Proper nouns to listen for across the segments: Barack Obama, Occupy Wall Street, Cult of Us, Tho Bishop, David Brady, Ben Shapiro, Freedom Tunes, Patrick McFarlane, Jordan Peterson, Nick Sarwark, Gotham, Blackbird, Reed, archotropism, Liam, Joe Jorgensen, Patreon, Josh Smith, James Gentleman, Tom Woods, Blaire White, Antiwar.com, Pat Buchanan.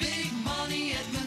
big money at Menards.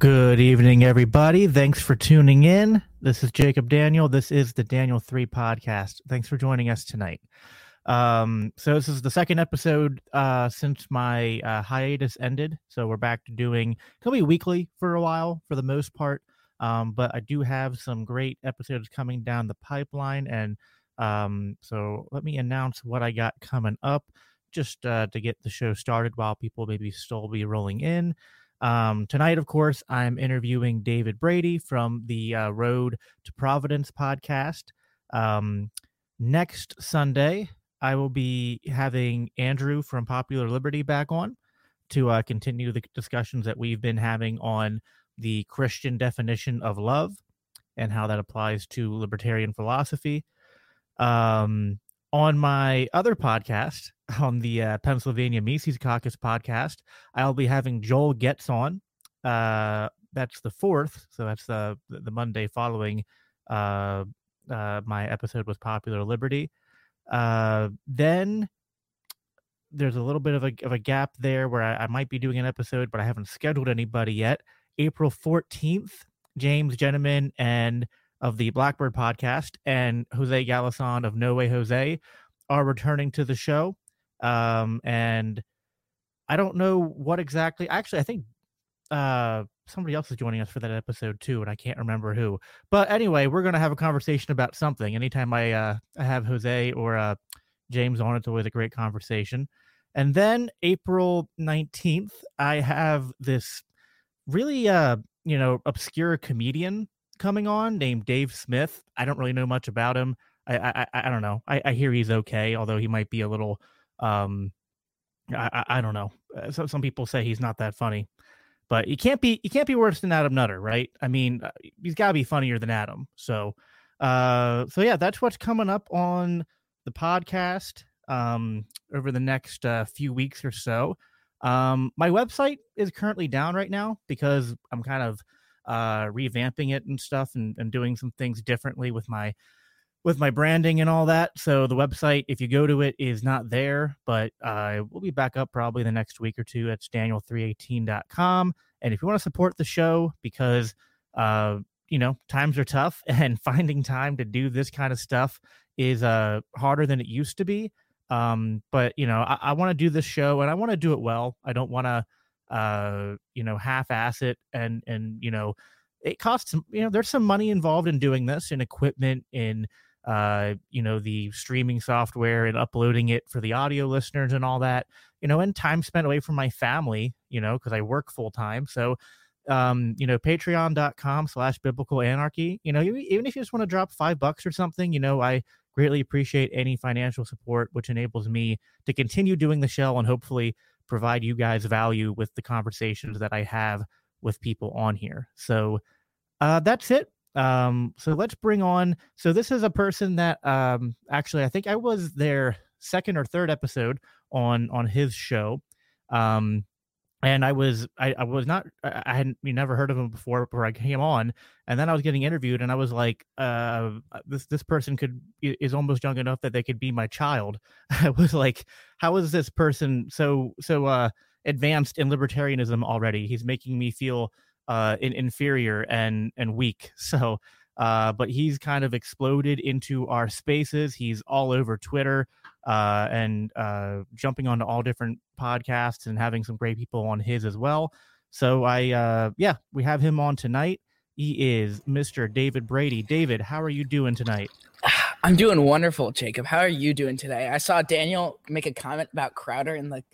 Good evening, everybody. Thanks for tuning in. This is Jacob Daniel. This is the Daniel 3 podcast. Thanks for joining us tonight. So this is the second episode since my hiatus ended. So we're back to doing probably weekly for a while for the most part. But I do have some great episodes coming down the pipeline. And so let me announce what I got coming up just to get the show started while people maybe still be rolling in. Tonight, of course, I'm interviewing David Brady from the Road to Providence podcast. Next Sunday, I will be having Andrew from Popular Liberty back on to continue the discussions that we've been having on the Christian definition of love and how that applies to libertarian philosophy. On my other podcast, on the Pennsylvania Mises Caucus podcast, I'll be having Joel Getz on. That's the 4th, so that's the Monday following my episode with Popular Liberty. Then there's a little bit of a gap there where I might be doing an episode, but I haven't scheduled anybody yet. April 14th, James Gentleman and of the Blackbird podcast and Jose Galasan of No Way Jose are returning to the show. And I don't know what exactly, actually, I think somebody else is joining us for that episode too, and I can't remember who, but anyway, we're going to have a conversation about something. Anytime I have Jose or James on, it's always a great conversation. And then April 19th, I have this really, obscure comedian coming on named Dave Smith. I don't really know much about him. I don't know. I hear he's okay, although he might be a little I don't know. So some people say he's not that funny, but he can't be worse than Adam Nutter, right? I mean, he's got to be funnier than Adam. So yeah, that's what's coming up on the podcast over the next few weeks or so. My website is currently down right now because I'm kind of revamping it and stuff and doing some things differently with my branding and all that. So the website, if you go to it, is not there, but we'll be back up probably the next week or two. That's daniel318.com. And if you want to support the show, because, you know, times are tough and finding time to do this kind of stuff is harder than it used to be. But, you know, I want to do this show and I want to do it well. I don't want to, you know, half-ass it. And, you know, it costs, you know, there's some money involved in doing this, in equipment, in, you know, the streaming software and uploading it for the audio listeners and all that, you know, and time spent away from my family, you know, because I work full time. So, you know, patreon.com/biblicalanarchy, you know, even if you just want to drop $5 or something, you know, I greatly appreciate any financial support, which enables me to continue doing the show and hopefully provide you guys value with the conversations that I have with people on here. So that's it. So let's bring on. So this is a person that actually, I think I was their second or third episode on his show. And I had never heard of him before I came on. And then I was getting interviewed and I was like, this person is almost young enough that they could be my child. I was like, how is this person so advanced in libertarianism already? He's making me feel inferior and weak. So, but he's kind of exploded into our spaces. He's all over Twitter and jumping onto all different podcasts and having some great people on his as well. So we have him on tonight. He is Mr. David Brady. David, how are you doing tonight? I'm doing wonderful, Jacob. How are you doing today? I saw Daniel make a comment about Crowder in the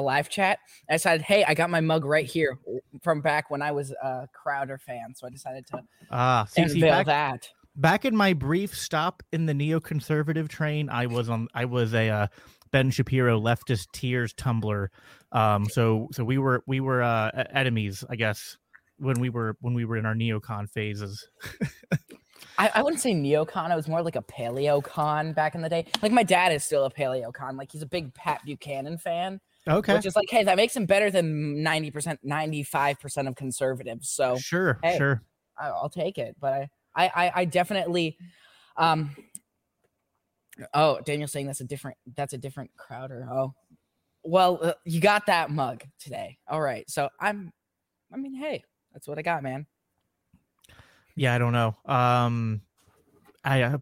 live chat. I decided, hey, I got my mug right here from back when I was a Crowder fan, so I decided to unveil that. Back in my brief stop in the neoconservative train, I was a Ben Shapiro leftist tears Tumblr. So we were enemies, I guess, when we were in our neocon phases. I wouldn't say neocon. I was more like a paleocon back in the day. Like, my dad is still a paleocon. Like, he's a big Pat Buchanan fan. Okay. Which is like, hey, that makes him better than 90%, 95% of conservatives. So sure, hey, sure. I'll take it. But I definitely. Oh, Daniel's saying that's a different Crowder. Oh, well, you got that mug today. All right. So hey, that's what I got, man. Yeah, I don't know.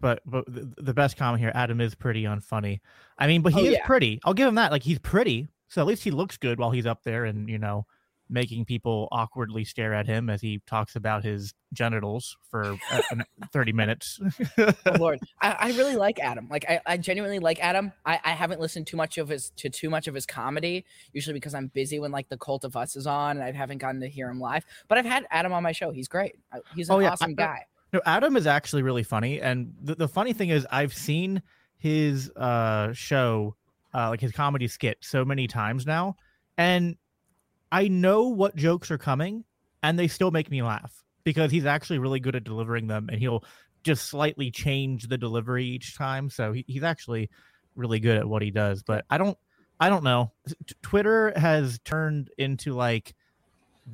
But the best comment here, Adam is pretty unfunny. I mean, but he is pretty. I'll give him that. Like, he's pretty, so at least he looks good while he's up there and, you know, making people awkwardly stare at him as he talks about his genitals for 30 minutes. Oh, Lord, I really like Adam. Like, I genuinely like Adam. I haven't listened to too much of his comedy, usually because I'm busy when, like, The Cult of Us is on, and I haven't gotten to hear him live. But I've had Adam on my show. He's great. He's an awesome guy. No, Adam is actually really funny. And the funny thing is, I've seen his show, like his comedy skit, so many times now, and I know what jokes are coming, and they still make me laugh because he's actually really good at delivering them, and he'll just slightly change the delivery each time. So he's actually really good at what he does. But I don't know. Twitter has turned into, like,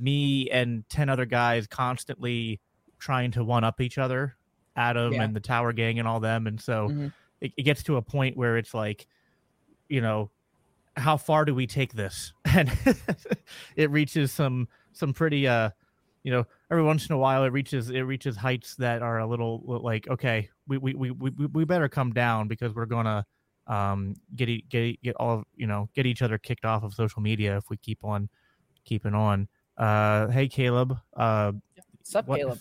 me and 10 other guys constantly trying to one up each other, Adam and the Tower Gang and all them. And so it gets to a point where it's like, you know, how far do we take this? And it reaches some pretty, you know, every once in a while it reaches heights that are a little like, okay, we better come down because we're gonna get each other kicked off of social media if we keep on keeping on. Hey, Caleb. What's up, Caleb?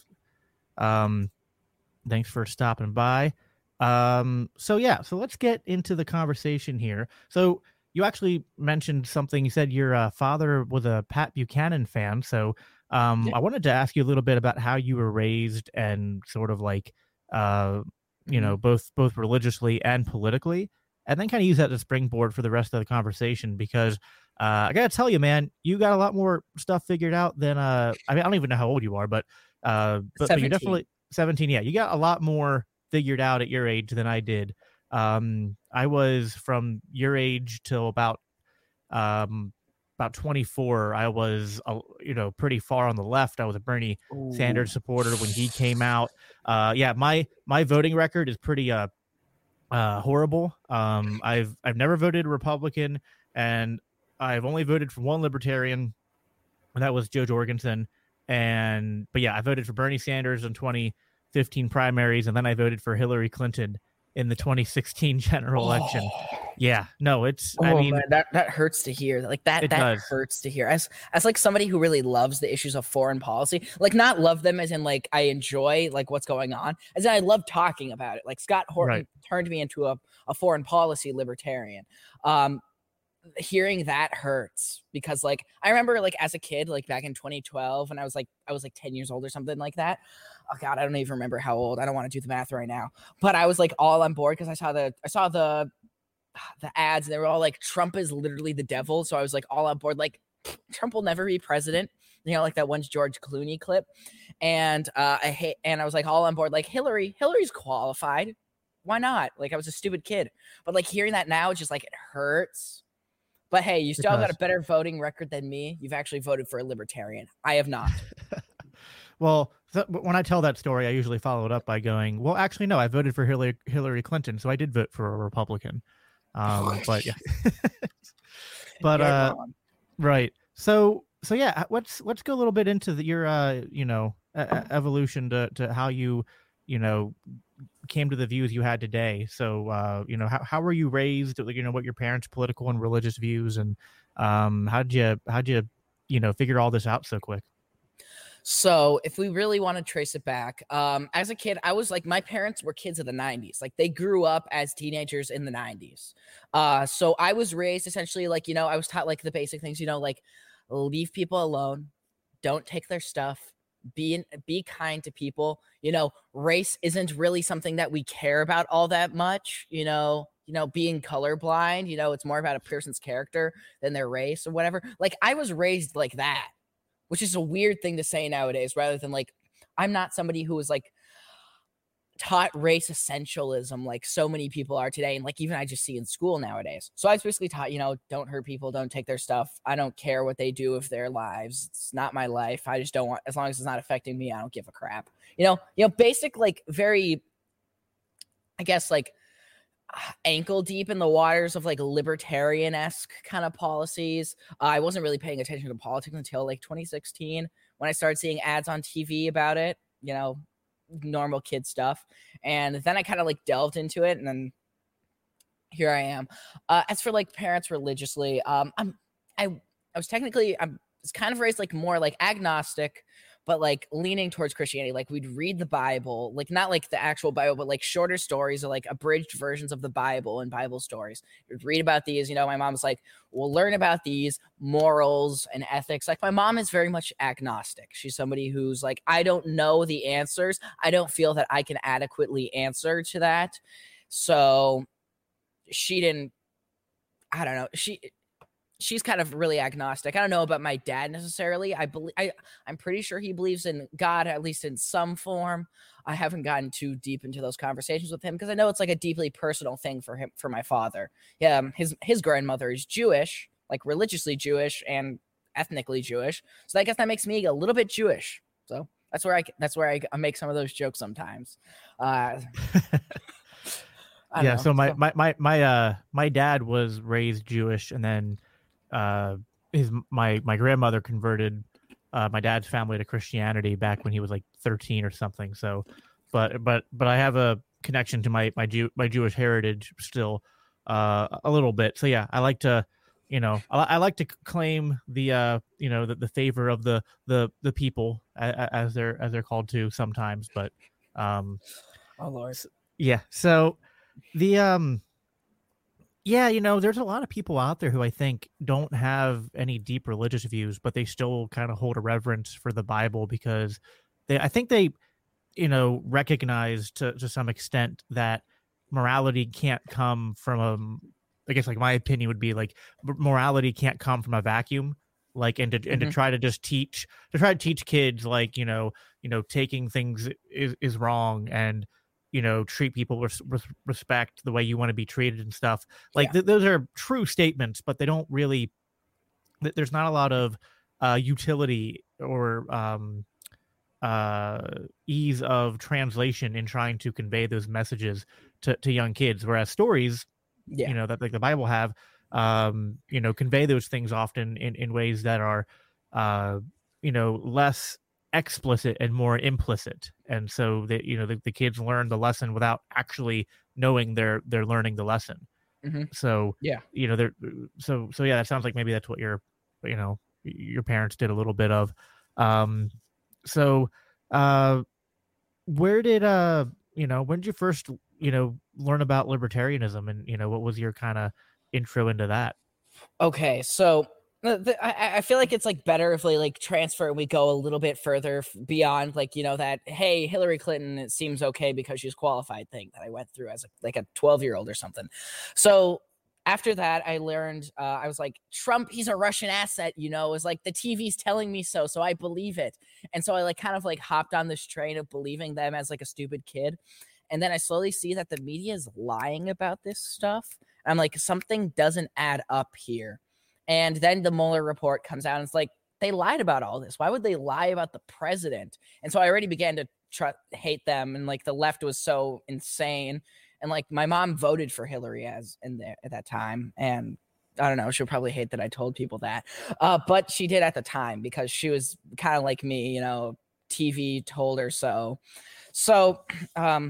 Thanks for stopping by. So let's get into the conversation here. So, you actually mentioned something. You said your father was a Pat Buchanan fan. So I wanted to ask you a little bit about how you were raised and sort of like, you know, both religiously and politically, and then kind of use that as a springboard for the rest of the conversation, because I got to tell you, man, you got a lot more stuff figured out than I mean, I don't even know how old you are, but you're definitely 17. Yeah, you got a lot more figured out at your age than I did. I was from your age till about 24. I was, you know, pretty far on the left. I was a Bernie Sanders supporter when he came out. My voting record is pretty horrible. I've never voted Republican, and I've only voted for one Libertarian. That was Joe Jorgensen. But yeah, I voted for Bernie Sanders in 2015 primaries, and then I voted for Hillary Clinton in the 2016 general election. Yeah, no, it's, I mean, man, that hurts to hear. Like that hurts to hear. As like somebody who really loves the issues of foreign policy, like not love them as in like, I enjoy like what's going on, as in I love talking about it. Like Scott Horton turned me into a foreign policy libertarian. Hearing that hurts because like, I remember like as a kid, like back in 2012 when I was like 10 years old or something like that. Oh God, I don't even remember how old. I don't want to do the math right now, but I was like all on board. Cause I saw the ads and they were all like, Trump is literally the devil. So I was like all on board. Like Trump will never be president. You know, like that one George Clooney clip. And, I was like all on board, like Hillary's qualified. Why not? Like I was a stupid kid, but like hearing that now, it's just like, it hurts. But hey, you still got a better voting record than me. You've actually voted for a libertarian. I have not. Well, when I tell that story, I usually follow it up by going, well, actually, no, I voted for Hillary Clinton, so I did vote for a Republican. But yeah. But right. So yeah, let's go a little bit into your evolution to how you came to the views you had today. So, how were you raised? You know, what your parents' political and religious views, and how'd you figure all this out so quick? So if we really want to trace it back, as a kid, I was like, my parents were kids of the 90s. Like they grew up as teenagers in the 90s. So I was raised essentially like, you know, I was taught like the basic things, you know, like leave people alone, don't take their stuff, be kind to people. You know, race isn't really something that we care about all that much, you know, being colorblind, you know, it's more about a person's character than their race or whatever. Like I was raised like that, which is a weird thing to say nowadays, rather than like, I'm not somebody who was like taught race essentialism like so many people are today, and like even I just see in school nowadays. So I was basically taught, you know, don't hurt people, don't take their stuff, I don't care what they do with their lives, it's not my life, I just don't want, as long as it's not affecting me, I don't give a crap, you know, basic, like very, I guess, like ankle deep in the waters of like libertarian-esque kind of policies. I wasn't really paying attention to politics until like 2016 when I started seeing ads on TV about it, you know, normal kid stuff, and then I kind of like delved into it, and then here I am. As for like parents religiously, I was kind of raised like more like agnostic, but like leaning towards Christianity. Like we'd read the Bible, like not like the actual Bible, but like shorter stories or like abridged versions of the Bible and Bible stories. We'd read about these, you know, my mom's like, we'll learn about these morals and ethics. Like my mom is very much agnostic. She's somebody who's like, I don't know the answers. I don't feel that I can adequately answer to that. So she didn't, I don't know. She's kind of really agnostic. I don't know about my dad necessarily. I'm pretty sure he believes in God, at least in some form. I haven't gotten too deep into those conversations with him because I know it's like a deeply personal thing for him, for my father. Yeah, his grandmother is Jewish, like religiously Jewish and ethnically Jewish. So I guess that makes me a little bit Jewish. So that's where I make some of those jokes sometimes. Yeah. So my dad was raised Jewish, and then my grandmother converted my dad's family to Christianity back when he was like 13 or something. So, but I have a connection to my Jewish heritage still a little bit. So yeah, I like to, you know, I like to claim the you know, the favor of the people as they're called to sometimes. But oh Lord, yeah. So the yeah, you know, there's a lot of people out there who I think don't have any deep religious views, but they still kind of hold a reverence for the Bible because I think they, you know, recognize to some extent that morality can't come from I guess like my opinion would be like morality can't come from a vacuum, like and to try to just teach kids like, you know, taking things is wrong, and you know, treat people with respect the way you want to be treated and stuff. Like those are true statements, but they don't really, there's not a lot of utility or ease of translation in trying to convey those messages to young kids. Whereas stories, you know, that like the Bible have, you know, convey those things often in ways that are less explicit and more implicit. And so that, the kids learn the lesson without actually knowing they're learning the lesson. Mm-hmm. So, yeah, yeah, that sounds like maybe that's what your parents did a little bit of. Where did, when did you first, learn about libertarianism, and, what was your kind of intro into that? Okay. So I feel like it's better if we transfer and we go a little bit further beyond that, hey, Hillary Clinton, it seems okay because she's qualified thing that I went through as a 12-year-old or something. So after that, I learned, I was like, Trump, he's a Russian asset, is the TV's telling me so, so I believe it. And so I hopped on this train of believing them as a stupid kid. And then I slowly see that the media is lying about this stuff. I'm like, something doesn't add up here. And then the Mueller report comes out, and it's they lied about all this. Why would they lie about the president? And so I already began to hate them, and the left was so insane. And my mom voted for Hillary at that time, and I don't know, she'll probably hate that I told people that, but she did at the time because she was kind of like me, TV told her so. So I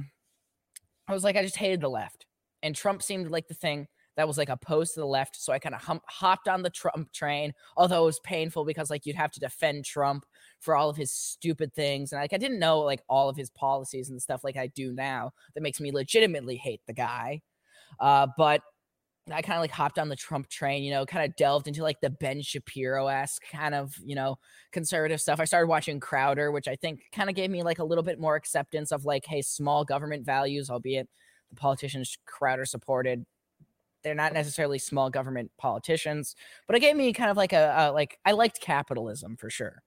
was I just hated the left, and Trump seemed like the thing that was opposed to the left. So I kind of hopped on the Trump train, although it was painful because you'd have to defend Trump for all of his stupid things. And I didn't know all of his policies and stuff I do now that makes me legitimately hate the guy. But I kind of hopped on the Trump train, kind of delved into the Ben Shapiro-esque kind of, conservative stuff. I started watching Crowder, which I think kind of gave me a little bit more acceptance of hey, small government values, albeit the politicians Crowder supported, they're not necessarily small government politicians, but it gave me kind of I liked capitalism for sure.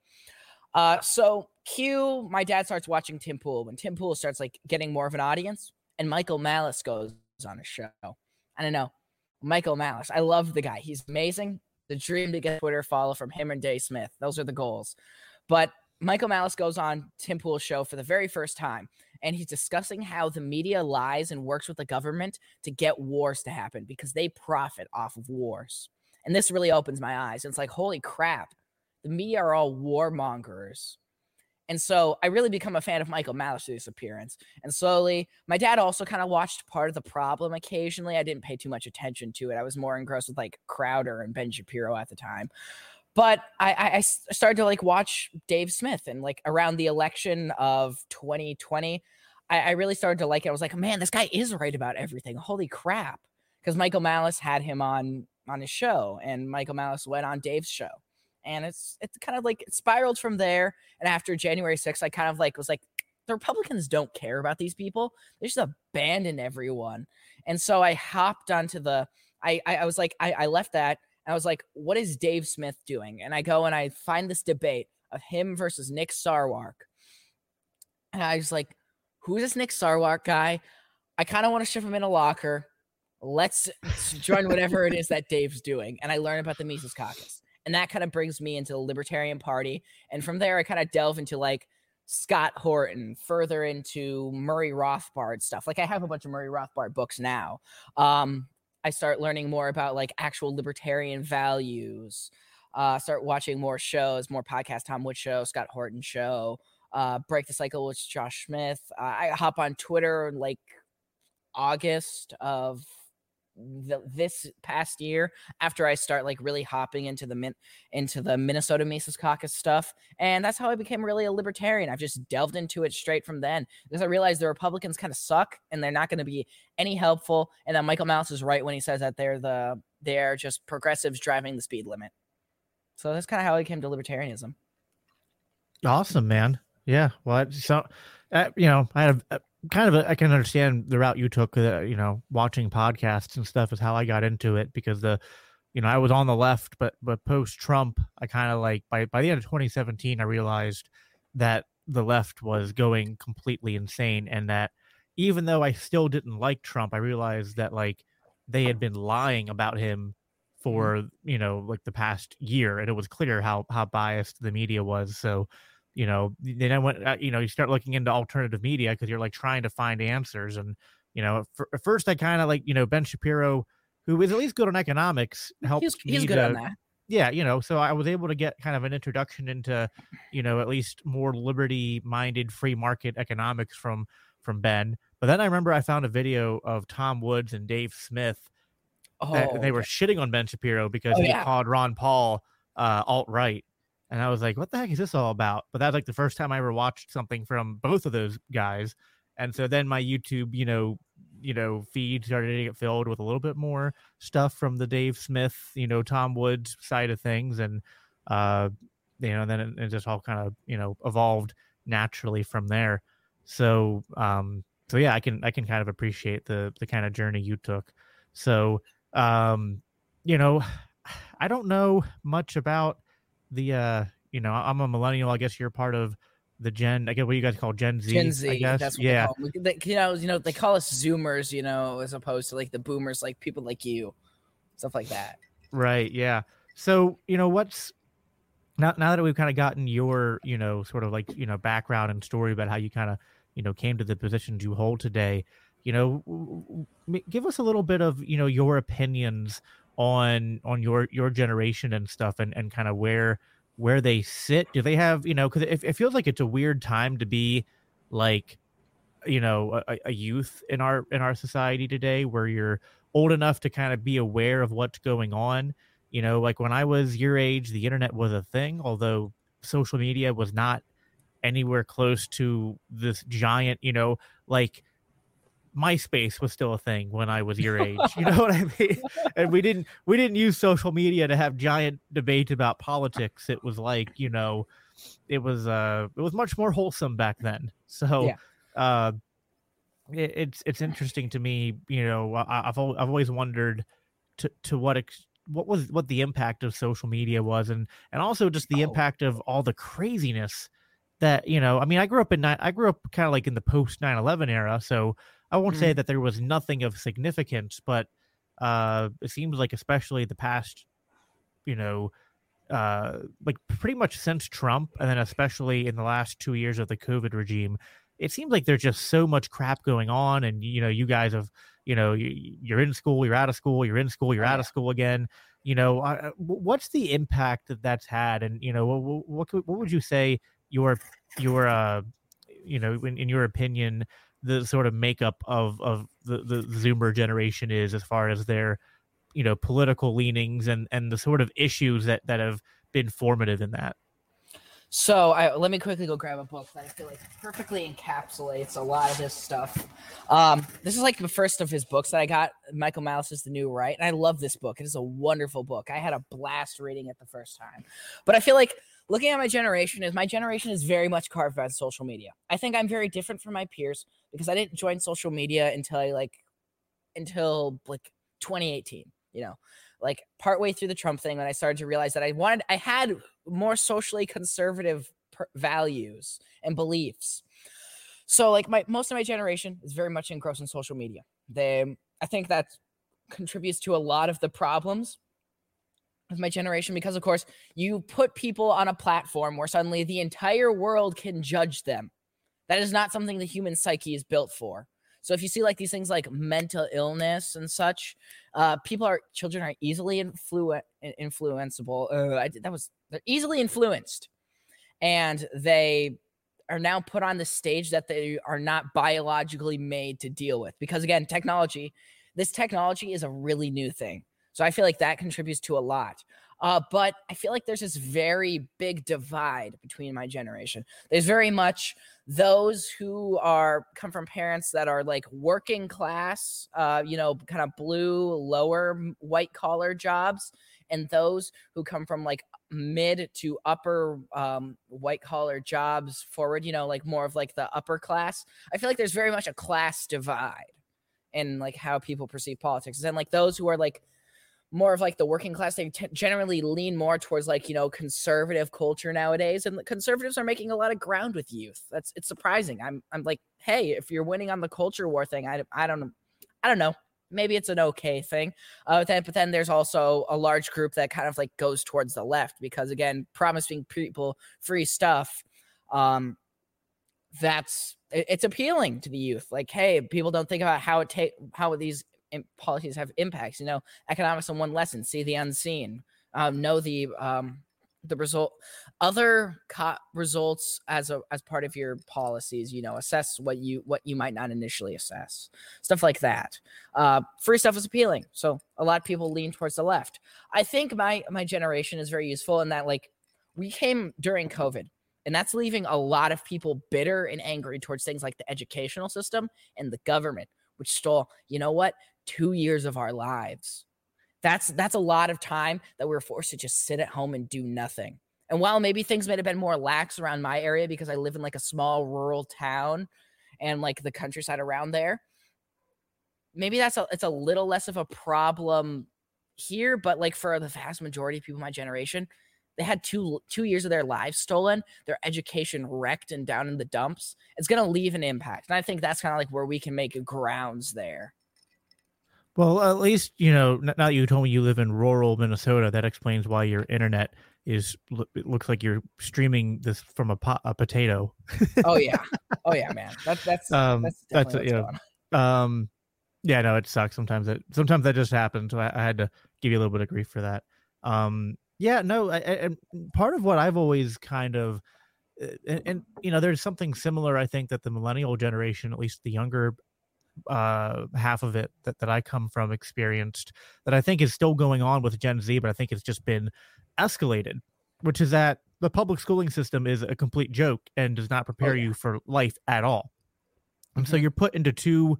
So cue my dad starts watching Tim Pool. When Tim Pool starts getting more of an audience, and Michael Malice goes on a show. I don't know, Michael Malice, I love the guy. He's amazing. The dream to get a Twitter follow from him and Dave Smith. Those are the goals. But Michael Malice goes on Tim Pool's show for the very first time, and he's discussing how the media lies and works with the government to get wars to happen because they profit off of wars. And this really opens my eyes. And it's holy crap, the media are all warmongers. And so I really become a fan of Michael Malice through this appearance. And slowly, my dad also kind of watched Part of the Problem occasionally. I didn't pay too much attention to it. I was more engrossed with Crowder and Ben Shapiro at the time. But I started to watch Dave Smith, and around the election of 2020, I really started to like it. I was like, man, this guy is right about everything. Holy crap. Because Michael Malice had him on his show, and Michael Malice went on Dave's show. And it's kind of it spiraled from there. And after January 6th, I kind of was the Republicans don't care about these people. They just abandon everyone. And so I hopped onto I left that. I was like, what is Dave Smith doing? And I go and I find this debate of him versus Nick Sarwark. And I was like, who's this Nick Sarwark guy? I kind of want to ship him in a locker. Let's join whatever it is that Dave's doing. And I learn about the Mises Caucus. And that kind of brings me into the Libertarian Party. And from there, I kind of delve into Scott Horton, further into Murray Rothbard stuff. I have a bunch of Murray Rothbard books now. I start learning more about actual libertarian values, start watching more shows, more podcasts, Tom Woods show, Scott Horton show, Break the Cycle with Josh Smith. I hop on Twitter August of this past year after I start really hopping into the Minnesota Mises Caucus stuff. And that's how I became really a libertarian. I've just delved into it straight from then because I realized the Republicans kind of suck and they're not going to be any helpful. And then Michael Malice is right when he says that they're just progressives driving the speed limit. So that's kind of how I came to libertarianism. Awesome, man. Yeah. Well, so, I have I can understand the route you took, watching podcasts and stuff is how I got into it because I was on the left, but post Trump, I kind of by the end of 2017, I realized that the left was going completely insane. And that even though I still didn't like Trump, I realized that they had been lying about him for, the past year. And it was clear how biased the media was. So, then I went, you start looking into alternative media because you're trying to find answers. And, at first I kind of Ben Shapiro, who is at least good on economics, helped he's good on that. yeah, you know, so I was able to get kind of an introduction into, you know, at least more liberty-minded free market economics from Ben. But then I remember I found a video of Tom Woods and Dave Smith. They were shitting on Ben Shapiro because he called Ron Paul alt-right. And I was like, what the heck is this all about? But that's like the first time I ever watched something from both of those guys. And so then my YouTube, you know, feed started to get filled with a little bit more stuff from the Dave Smith, you know, Tom Woods side of things. And, you know, then it just all kind of, you know, evolved naturally from there. So, yeah, I can kind of appreciate the kind of journey you took. So, you know, I don't know much about the, you know, I'm a millennial. I guess you're part of the Gen, I guess what you guys call Gen Z. Gen Z, I guess. That's what they call them. You know, they call us Zoomers, you know, as opposed to like the Boomers, like people like you, stuff like that. Right. Yeah. So, you know, what's now that we've kind of gotten your, you know, sort of like, you know, background and story about how you kind of, you know, came to the positions you hold today, you know, give us a little bit of, you know, your opinions on your generation and stuff and kind of where they sit. Do they have, you know, because it feels like it's a weird time to be like, you know, a youth in our society today, where you're old enough to kind of be aware of what's going on. You know, like when I was your age, the internet was a thing, although social media was not anywhere close to this giant, you know, like MySpace was still a thing when I was your age, you know what I mean? And we didn't use social media to have giant debate about politics. It was like, you know, it was much more wholesome back then. So, yeah. It's interesting to me, you know, I've always wondered what the impact of social media was, and also just the impact of all the craziness that, you know, I mean, I grew up kind of like in the post 9/11 era, so I won't say that there was nothing of significance, but it seems like especially the past, you know, like pretty much since Trump, and then especially in the last 2 years of the COVID regime, it seems like there's just so much crap going on. And, you know, you guys have, you know, you're in school, you're out of school, you're in school, you're out of school again. You know, what's the impact that that's had? And, you know, what would you say your you know, in your opinion, the sort of makeup of the Zoomer generation is, as far as their, you know, political leanings and the sort of issues that have been formative in that? So let me quickly go grab a book that I feel like perfectly encapsulates a lot of this stuff. This is like the first of his books that I got. Michael Malice is the New Right. And I love this book. It is a wonderful book. I had a blast reading it the first time. But I feel like looking at my generation is very much carved on social media. I think I'm very different from my peers because I didn't join social media until 2018, you know, like partway through the Trump thing, when I started to realize that I had more socially conservative values and beliefs. So like most of my generation is very much engrossed in social media. I think that contributes to a lot of the problems with my generation, because of course you put people on a platform where suddenly the entire world can judge them. That is not something the human psyche is built for. So if you see like these things like mental illness and such, children are easily influenceable. They're easily influenced, and they are now put on the stage that they are not biologically made to deal with. Because again, this technology is a really new thing. So I feel like that contributes to a lot. But I feel like there's this very big divide between my generation. There's very much those who come from parents that are like working class, you know, kind of blue, lower white collar jobs, and those who come from like mid to upper white collar jobs forward, you know, like more of like the upper class. I feel like there's very much a class divide in like how people perceive politics. And then like those who are like more of like the working class, they generally lean more towards like, you know, conservative culture nowadays, and the conservatives are making a lot of ground with youth. It's surprising. I'm like, hey, if you're winning on the culture war thing, I don't know, maybe it's an okay thing. But then there's also a large group that kind of like goes towards the left, because again, promising people free stuff, it's appealing to the youth. Like, hey, people don't think about how these policies have impacts, you know, economics in one lesson, see the unseen, know the result, other results as part of your policies, you know, assess what you might not initially assess, stuff like that. Free stuff is appealing. So a lot of people lean towards the left. I think my generation is very useful in that, like, we came during COVID, and that's leaving a lot of people bitter and angry towards things like the educational system and the government, which stole, you know what, 2 years of our lives. That's a lot of time that we were forced to just sit at home and do nothing. And while maybe things may have been more lax around my area because I live in like a small rural town and like the countryside around there, maybe it's a little less of a problem here. But like for the vast majority of people in my generation, they had two years of their lives stolen, their education wrecked and down in the dumps. It's going to leave an impact. And I think that's kind of like where we can make grounds there. Well, at least, you know, now that you told me you live in rural Minnesota, that explains why your internet it looks like you're streaming this from a potato. Oh yeah, man. That's what's going on. Yeah, no, it sucks sometimes that just happens. So I had to give you a little bit of grief for that. Yeah, no, and part of what I've always kind of, and you know, there's something similar I think that the millennial generation, at least the younger half of it that I come from, experienced that I think is still going on with Gen Z, but I think it's just been escalated, which is that the public schooling system is a complete joke and does not prepare you for life at all. And so you're put into two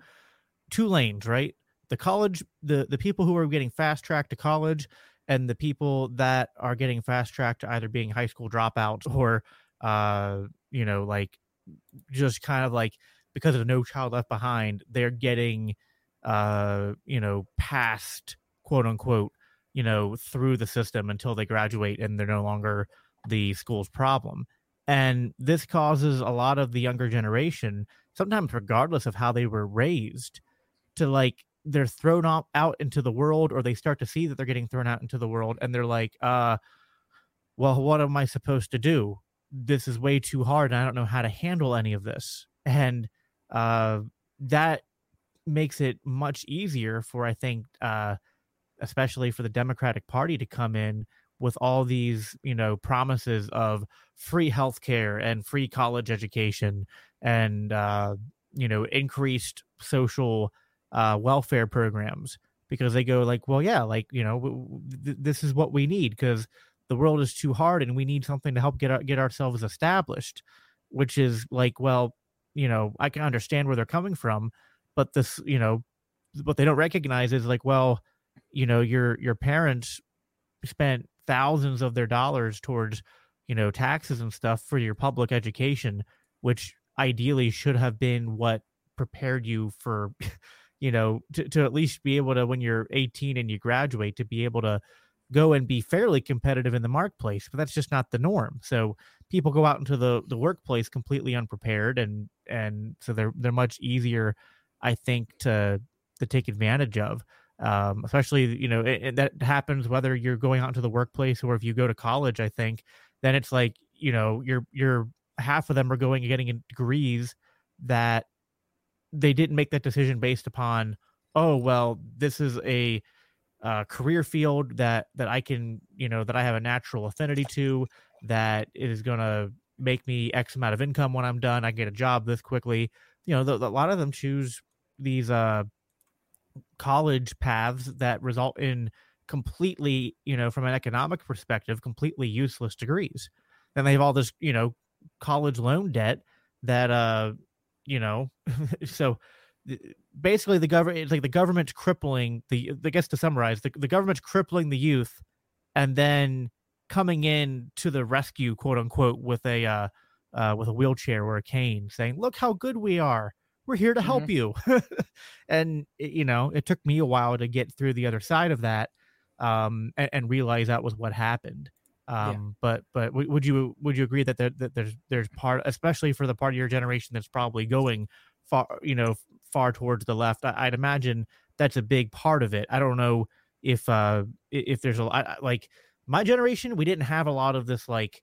lanes, right? The college, the people who are getting fast tracked to college, and the people that are getting fast tracked to either being high school dropouts or, you know, like just kind of like, because of No Child Left Behind, they're getting, you know, passed, quote unquote, you know, through the system until they graduate and they're no longer the school's problem. And this causes a lot of the younger generation, sometimes regardless of how they were raised, to like, they're thrown out into the world, or they start to see that they're getting thrown out into the world. And they're like, well, what am I supposed to do? This is way too hard. And I don't know how to handle any of this. And that makes it much easier for, I think, especially for the Democratic Party to come in with all these, you know, promises of free healthcare and free college education and, you know, increased social welfare programs, because they go like, well, yeah, like, you know, this is what we need because the world is too hard and we need something to help get ourselves established, which is like, well, you know, I can understand where they're coming from, but this, you know, what they don't recognize is like, well, you know, your parents spent thousands of their dollars towards, you know, taxes and stuff for your public education, which ideally should have been what prepared you for, you know, to at least be able to, when you're 18 and you graduate, to be able to go and be fairly competitive in the marketplace, but that's just not the norm. So people go out into the workplace completely unprepared, and so they're much easier, I think, to take advantage of. Especially, you know, that happens whether you're going out into the workplace or if you go to college. I think then it's like, you know, you're half of them are going and getting degrees that they didn't make that decision based upon, oh, well, this is a career field that I can, you know, that I have a natural affinity to, that it is going to make me X amount of income when I'm done. I get a job this quickly. You know, a lot of them choose these college paths that result in completely, you know, from an economic perspective, completely useless degrees. Then they have all this, you know, college loan debt that, you know, so basically the government, it's like the government's crippling the, I guess to summarize, the government's crippling the youth and then coming in to the rescue, quote unquote, with a wheelchair or a cane saying, look how good we are. We're here to help you. And you know, it took me a while to get through the other side of that, and realize that was what happened. But would you agree that there's part, especially for the part of your generation that's probably going far towards the left? I'd imagine that's a big part of it. I don't know if there's a lot, like my generation, we didn't have a lot of this like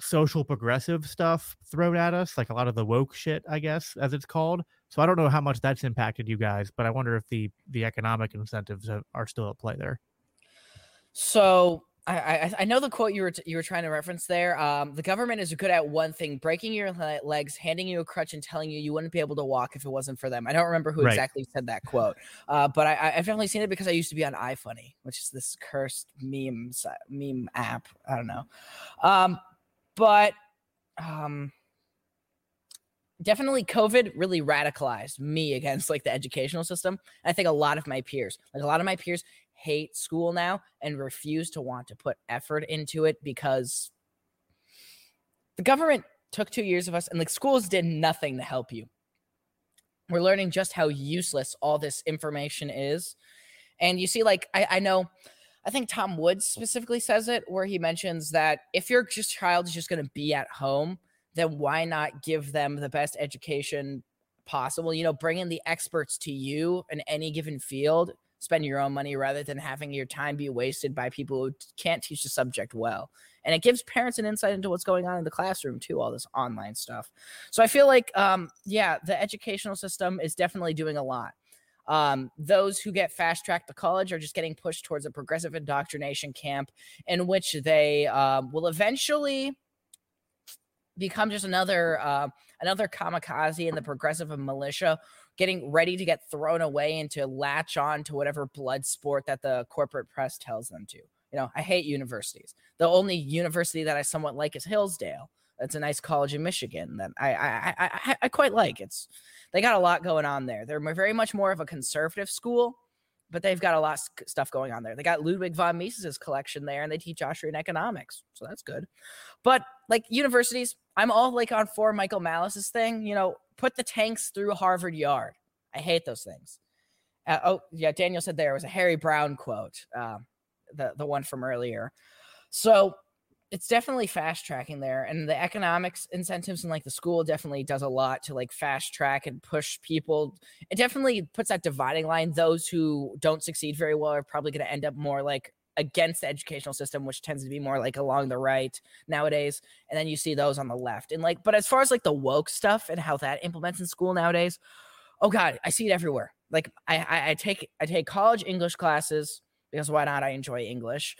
social progressive stuff thrown at us, like a lot of the woke shit, I guess, as it's called. So I don't know how much that's impacted you guys, but I wonder if the economic incentives are still at play there. So I know the quote you were trying to reference there. The government is good at one thing: breaking your legs, handing you a crutch, and telling you you wouldn't be able to walk if it wasn't for them. I don't remember who exactly said that quote, but I've definitely seen it because I used to be on iFunny, which is this cursed meme app. I don't know, but definitely COVID really radicalized me against like the educational system. I think a lot of my peers hate school now and refuse to want to put effort into it because the government took 2 years of us and like schools did nothing to help you. We're learning just how useless all this information is. And you see, like, I think Tom Woods specifically says it, where he mentions that if your child is just going to be at home, then why not give them the best education possible? You know, bring in the experts to you in any given field. Spend your own money rather than having your time be wasted by people who can't teach the subject well. And it gives parents an insight into what's going on in the classroom too, all this online stuff. So I feel like, the educational system is definitely doing a lot. Those who get fast-tracked to college are just getting pushed towards a progressive indoctrination camp in which they will eventually become just another kamikaze in the progressive militia, getting ready to get thrown away and to latch on to whatever blood sport that the corporate press tells them to. You know, I hate universities. The only university that I somewhat like is Hillsdale. That's a nice college in Michigan that I quite like. They got a lot going on there. They're very much more of a conservative school, but they've got a lot of stuff going on there. They got Ludwig von Mises' collection there, and they teach Austrian economics, so that's good. But, like, universities, I'm all, like, on for Michael Malice's thing, you know, put the tanks through Harvard Yard. I hate those things. Daniel said there was a Harry Brown quote, the one from earlier. So it's definitely fast tracking there, and the economics incentives in like the school definitely does a lot to like fast track and push people. It definitely puts that dividing line. Those who don't succeed very well are probably going to end up more like against the educational system, which tends to be more like along the right nowadays. And then you see those on the left. And like, but as far as like the woke stuff and how that implements in school nowadays, oh God, I see it everywhere. Like I take college English classes because why not? I enjoy English.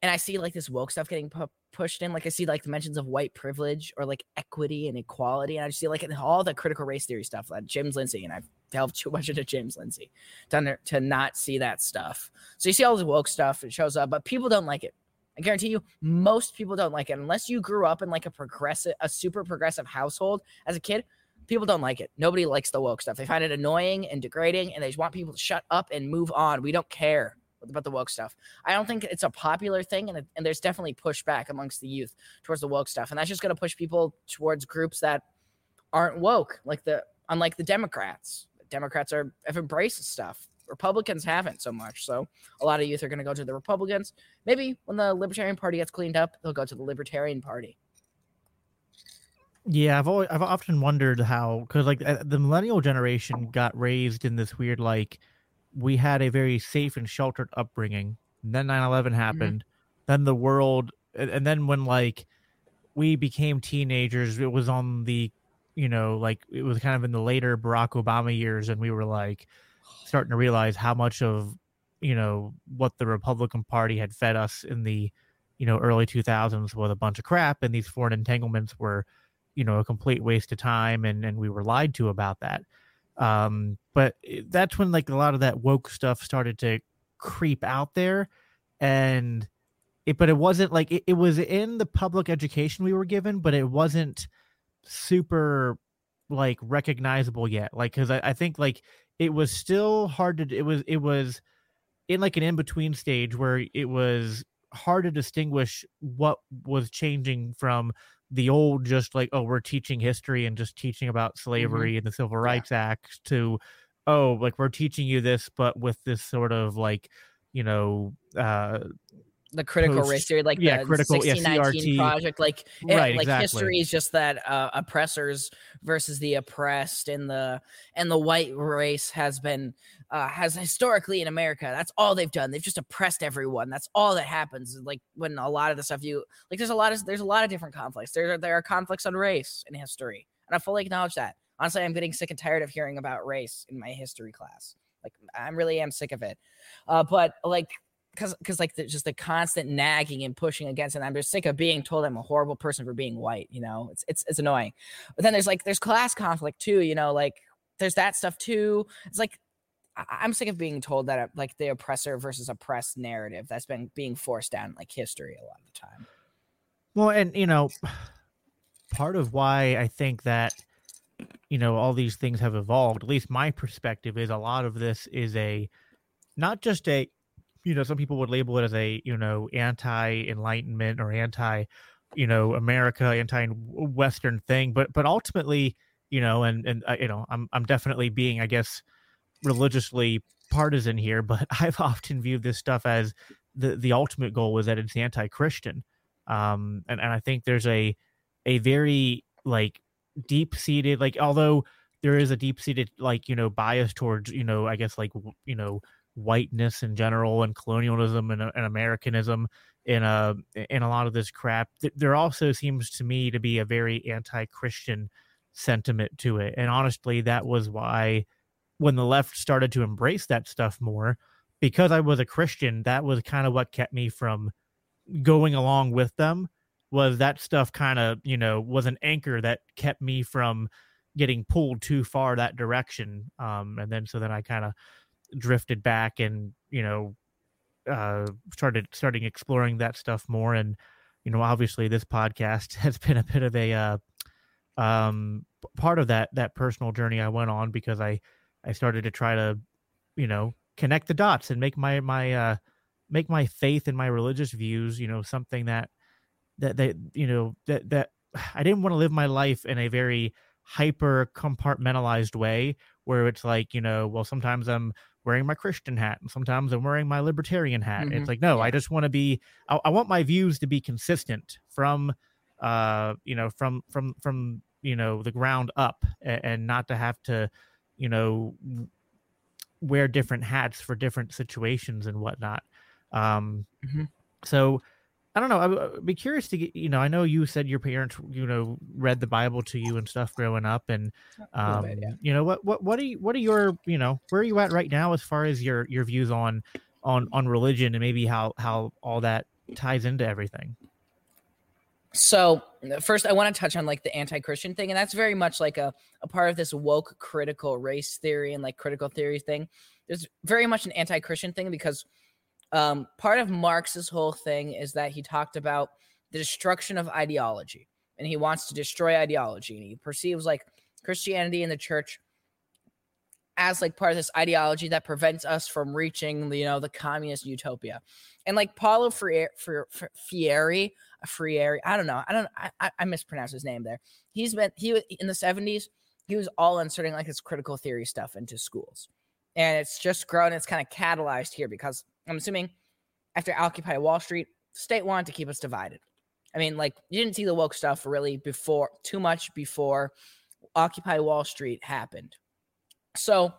And I see like this woke stuff getting pushed in. Like I see like the mentions of white privilege or like equity and equality. And I just see like all the critical race theory stuff, like James Lindsay, and I've delved too much into James Lindsay to not see that stuff. So you see all this woke stuff, it shows up, but people don't like it. I guarantee you, most people don't like it. Unless you grew up in like a super progressive household as a kid, people don't like it. Nobody likes the woke stuff. They find it annoying and degrading, and they just want people to shut up and move on. We don't care about the woke stuff. I don't think it's a popular thing, and there's definitely pushback amongst the youth towards the woke stuff, and that's just going to push people towards groups that aren't woke, unlike the Democrats. Democrats have embraced stuff. Republicans haven't so much, so a lot of youth are going to go to the Republicans. Maybe when the Libertarian Party gets cleaned up, they'll go to the Libertarian Party. Yeah, I've often wondered how, because like the millennial generation got raised in this weird like, we had a very safe and sheltered upbringing. And then 9/11 happened. Mm-hmm. Then the world, and then when like we became teenagers, it was on the, you know, like it was kind of in the later Barack Obama years, and we were like starting to realize how much of, you know, what the Republican Party had fed us in the, you know, early 2000s was a bunch of crap, and these foreign entanglements were, you know, a complete waste of time, and we were lied to about that. But that's when like a lot of that woke stuff started to creep out there, but it wasn't like it was in the public education we were given, but it wasn't super like recognizable yet. Like, cause I think like it was still hard to, it was in like an in-between stage where it was hard to distinguish what was changing from the old, just like, oh, we're teaching history and just teaching about slavery mm-hmm. and the Civil Rights Act, to, oh, like we're teaching you this, but with this sort of like, you know, the critical race theory, like the critical 1619 project, like it, right, like exactly. History is just that oppressors versus the oppressed, and the white race has historically in America, that's all they've done. They've just oppressed everyone. That's all that happens. Like when a lot of the stuff you like, there's a lot of different conflicts. There are conflicts on race in history, and I fully acknowledge that. Honestly, I'm getting sick and tired of hearing about race in my history class. Like I really am sick of it. But like. because like there's just the constant nagging and pushing against it. And I'm just sick of being told I'm a horrible person for being white. You know, it's annoying. But then there's class conflict too. You know, like there's that stuff too. It's like, I'm sick of being told that like the oppressor versus oppressed narrative that's been being forced down like history a lot of the time. Well, and you know, part of why I think that, you know, all these things have evolved, at least my perspective is a lot of this is a, not just a, you know, some people would label it as a, you know, anti-Enlightenment or anti, you know, America, anti-Western thing, but ultimately, you know, and you know, I'm definitely being, I guess, religiously partisan here, but I've often viewed this stuff as the ultimate goal was that it's anti-Christian. And I think there's a very like deep-seated, like, although there is a deep-seated, like, you know, bias towards, you know, I guess like, you know, whiteness in general and colonialism and Americanism in a lot of this crap. There also seems to me to be a very anti-Christian sentiment to it. And honestly, that was why when the left started to embrace that stuff more, because I was a Christian, that was kind of what kept me from going along with them. Was that stuff kind of, you know, was an anchor that kept me from getting pulled too far that direction. And then I kind of drifted back and, you know, starting exploring that stuff more. And, you know, obviously this podcast has been a bit of a part of that personal journey I went on, because I started to try to, you know, connect the dots and make my faith and my religious views, you know, something that I didn't want to live my life in a very hyper compartmentalized way where it's like, you know, well, sometimes I'm wearing my Christian hat and sometimes I'm wearing my libertarian hat. Mm-hmm. It's like, no, I just want to be, I want my views to be consistent from you know, the ground up, and not to have to, you know, wear different hats for different situations and whatnot. Mm-hmm. So I don't know. I'd be curious to get, you know, I know you said your parents, you know, read the Bible to you and stuff growing up, and you know, what are your, you know, where are you at right now as far as your views on religion and maybe how all that ties into everything? So first, I want to touch on like the anti-Christian thing, and that's very much like a part of this woke critical race theory and like critical theory thing. There's very much an anti-Christian thing because part of Marx's whole thing is that he talked about the destruction of ideology, and he wants to destroy ideology, and he perceives like Christianity and the church as like part of this ideology that prevents us from reaching, you know, the communist utopia. And like Paulo Freire, I mispronounced his name there. He was in the 70s, he was all inserting like his critical theory stuff into schools. And it's just grown, it's kind of catalyzed here because I'm assuming after Occupy Wall Street, the state wanted to keep us divided. I mean, like you didn't see the woke stuff really before Occupy Wall Street happened. So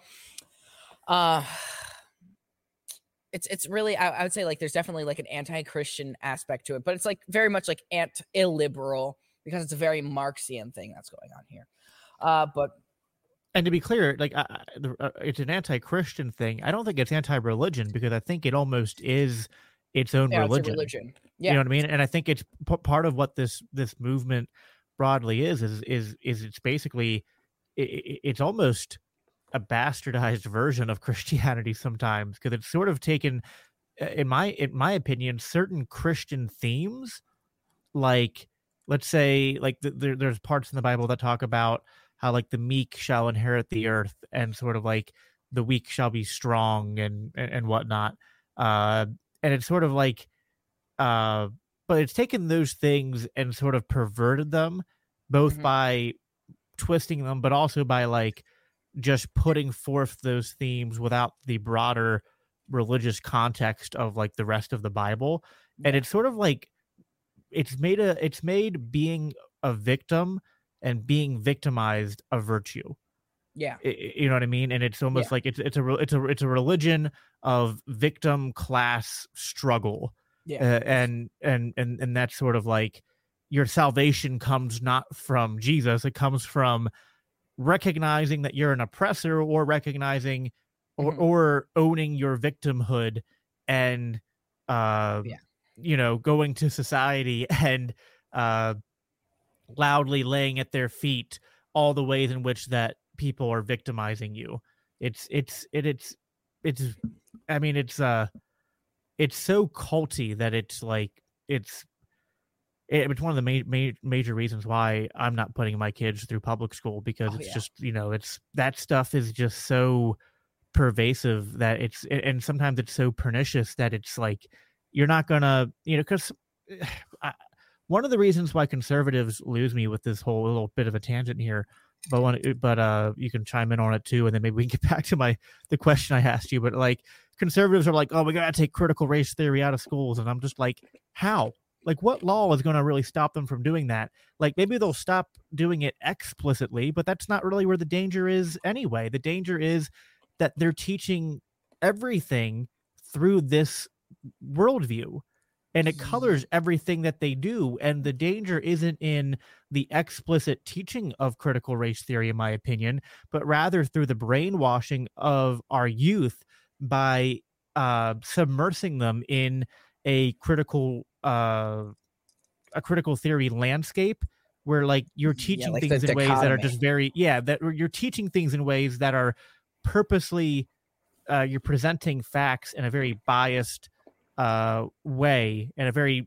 it's really, I would say like there's definitely like an anti-Christian aspect to it, but it's like very much like illiberal because it's a very Marxian thing that's going on here. And to be clear, like it's an anti-Christian thing. I don't think it's anti-religion because I think it almost is its own religion. It's a religion. Yeah. You know what I mean? And I think it's part of what this movement broadly is it's basically, it's almost a bastardized version of Christianity sometimes, because it's sort of taken, in my opinion, certain Christian themes, like let's say like there's parts in the Bible that talk about how like the meek shall inherit the earth, and sort of like the weak shall be strong and whatnot, and it's sort of like, but it's taken those things and sort of perverted them, both mm-hmm. by twisting them, but also by like just putting forth those themes without the broader religious context of like the rest of the Bible. And it's sort of like it's made being a victim and being victimized a virtue. Yeah. You know what I mean? And it's almost like it's a religion of victim class struggle. Yeah. And that's sort of like your salvation comes not from Jesus, it comes from recognizing that you're an oppressor, or recognizing or owning your victimhood and you know, going to society and loudly laying at their feet all the ways in which that people are victimizing you. It's so culty that it's like, it's one of the major reasons why I'm not putting my kids through public school, because just, you know, it's, that stuff is just so pervasive that it's, and sometimes it's so pernicious that it's like, you're not gonna, you know, because one of the reasons why conservatives lose me with this whole little bit of a tangent here, but you can chime in on it too, and then maybe we can get back to the question I asked you. But like, conservatives are like, oh, we gotta take critical race theory out of schools, and I'm just like, how? Like, what law is gonna really stop them from doing that? Like, maybe they'll stop doing it explicitly, but that's not really where the danger is anyway. The danger is that they're teaching everything through this worldview, and it colors everything that they do. And the danger isn't in the explicit teaching of critical race theory, in my opinion, but rather through the brainwashing of our youth by submersing them in a critical theory landscape where you're teaching things in ways that are just very, that you're teaching things in ways that are purposely, you're presenting facts in a very biased way, and a very,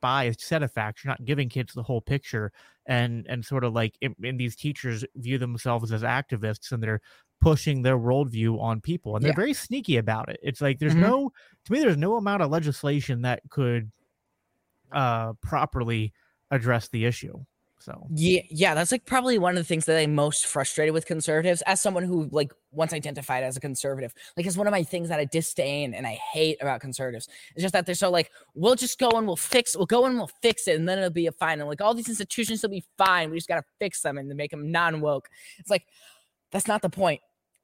biased set of facts. You're not giving kids the whole picture, and sort of and these teachers view themselves as activists, and they're pushing their worldview on people, and they're very sneaky about it. It's like, there's there's no amount of legislation that could properly address the issue. So yeah, that's probably one of the things that I'm most frustrated with conservatives, as someone who once identified as a conservative. It's one of my things that I disdain and I hate about conservatives. It's just that they're so we'll just go and we'll fix it, and then it'll be fine. And all these institutions will be fine. We just gotta fix them and make them non-woke. It's that's not the point.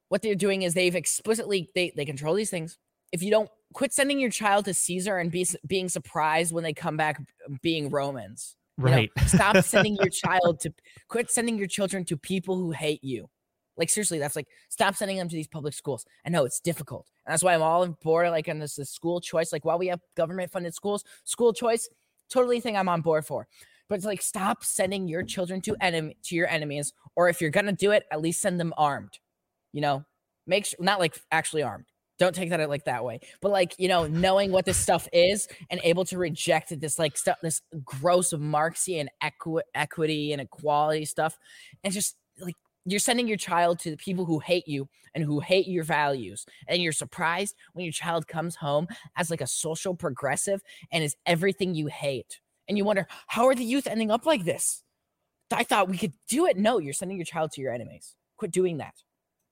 What they're doing is they've explicitly they control these things. If you don't quit sending your child to Caesar and being surprised when they come back being Romans. Right. Stop sending your child to quit sending your children to people who hate you. Seriously, that's stop sending them to these public schools. I know it's difficult. And that's why I'm all on board. On this school choice, while we have government funded schools, school choice, totally thing I'm on board for. But it's stop sending your children to your enemies. Or if you're going to do it, at least send them armed, make sure, not actually armed. Don't take that that way, but knowing what this stuff is and able to reject this stuff, this gross Marxian equity and equality stuff, and just you're sending your child to the people who hate you and who hate your values, and you're surprised when your child comes home as a social progressive and is everything you hate, and you wonder, how are the youth ending up like this? I thought we could do it. No, you're sending your child to your enemies. Quit doing that.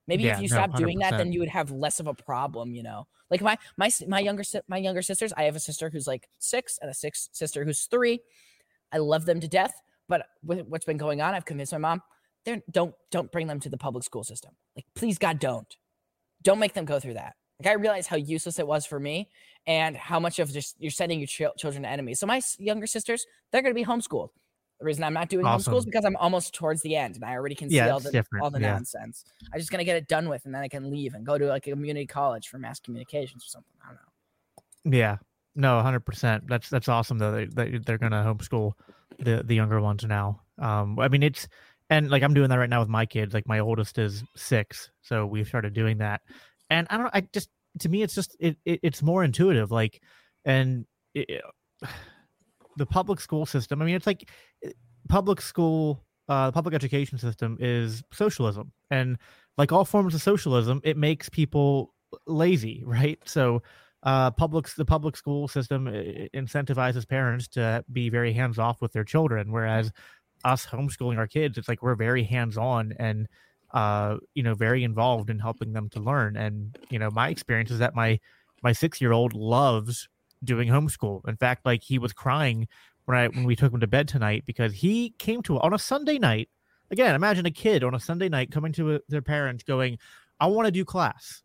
Maybe if you stop doing that, then you would have less of a problem, my younger sisters. I have a sister who's 6 and a sister who's 3. I love them to death, but with what's been going on, I've convinced my mom, don't bring them to the public school system. Please God, don't make them go through that. I realized how useless it was for me, and how much of just you're sending your children to enemies. So my younger sisters, they're going to be homeschooled. The reason I'm not doing homeschools is because I'm almost towards the end, and I already can see all the nonsense. I'm just going to get it done with, and then I can leave and go to a community college for mass communications or something. I don't know. Yeah. No, 100%. That's awesome, though. They're going to homeschool the younger ones now. I mean, it's – and, I'm doing that right now with my kids. My oldest is 6, so we've started doing that. And I don't – to me, it's just it's more intuitive. The public school system, I mean, it's public school, public education system is socialism. And all forms of socialism, it makes people lazy, right? So the public school system incentivizes parents to be very hands-off with their children, whereas us homeschooling our kids, it's we're very hands-on and, very involved in helping them to learn. And, my experience is that my 6-year-old loves doing homeschool. In fact, he was crying when we took him to bed tonight, because he came to on a Sunday night. Again, imagine a kid on a Sunday night coming to their parents going, I want to do class.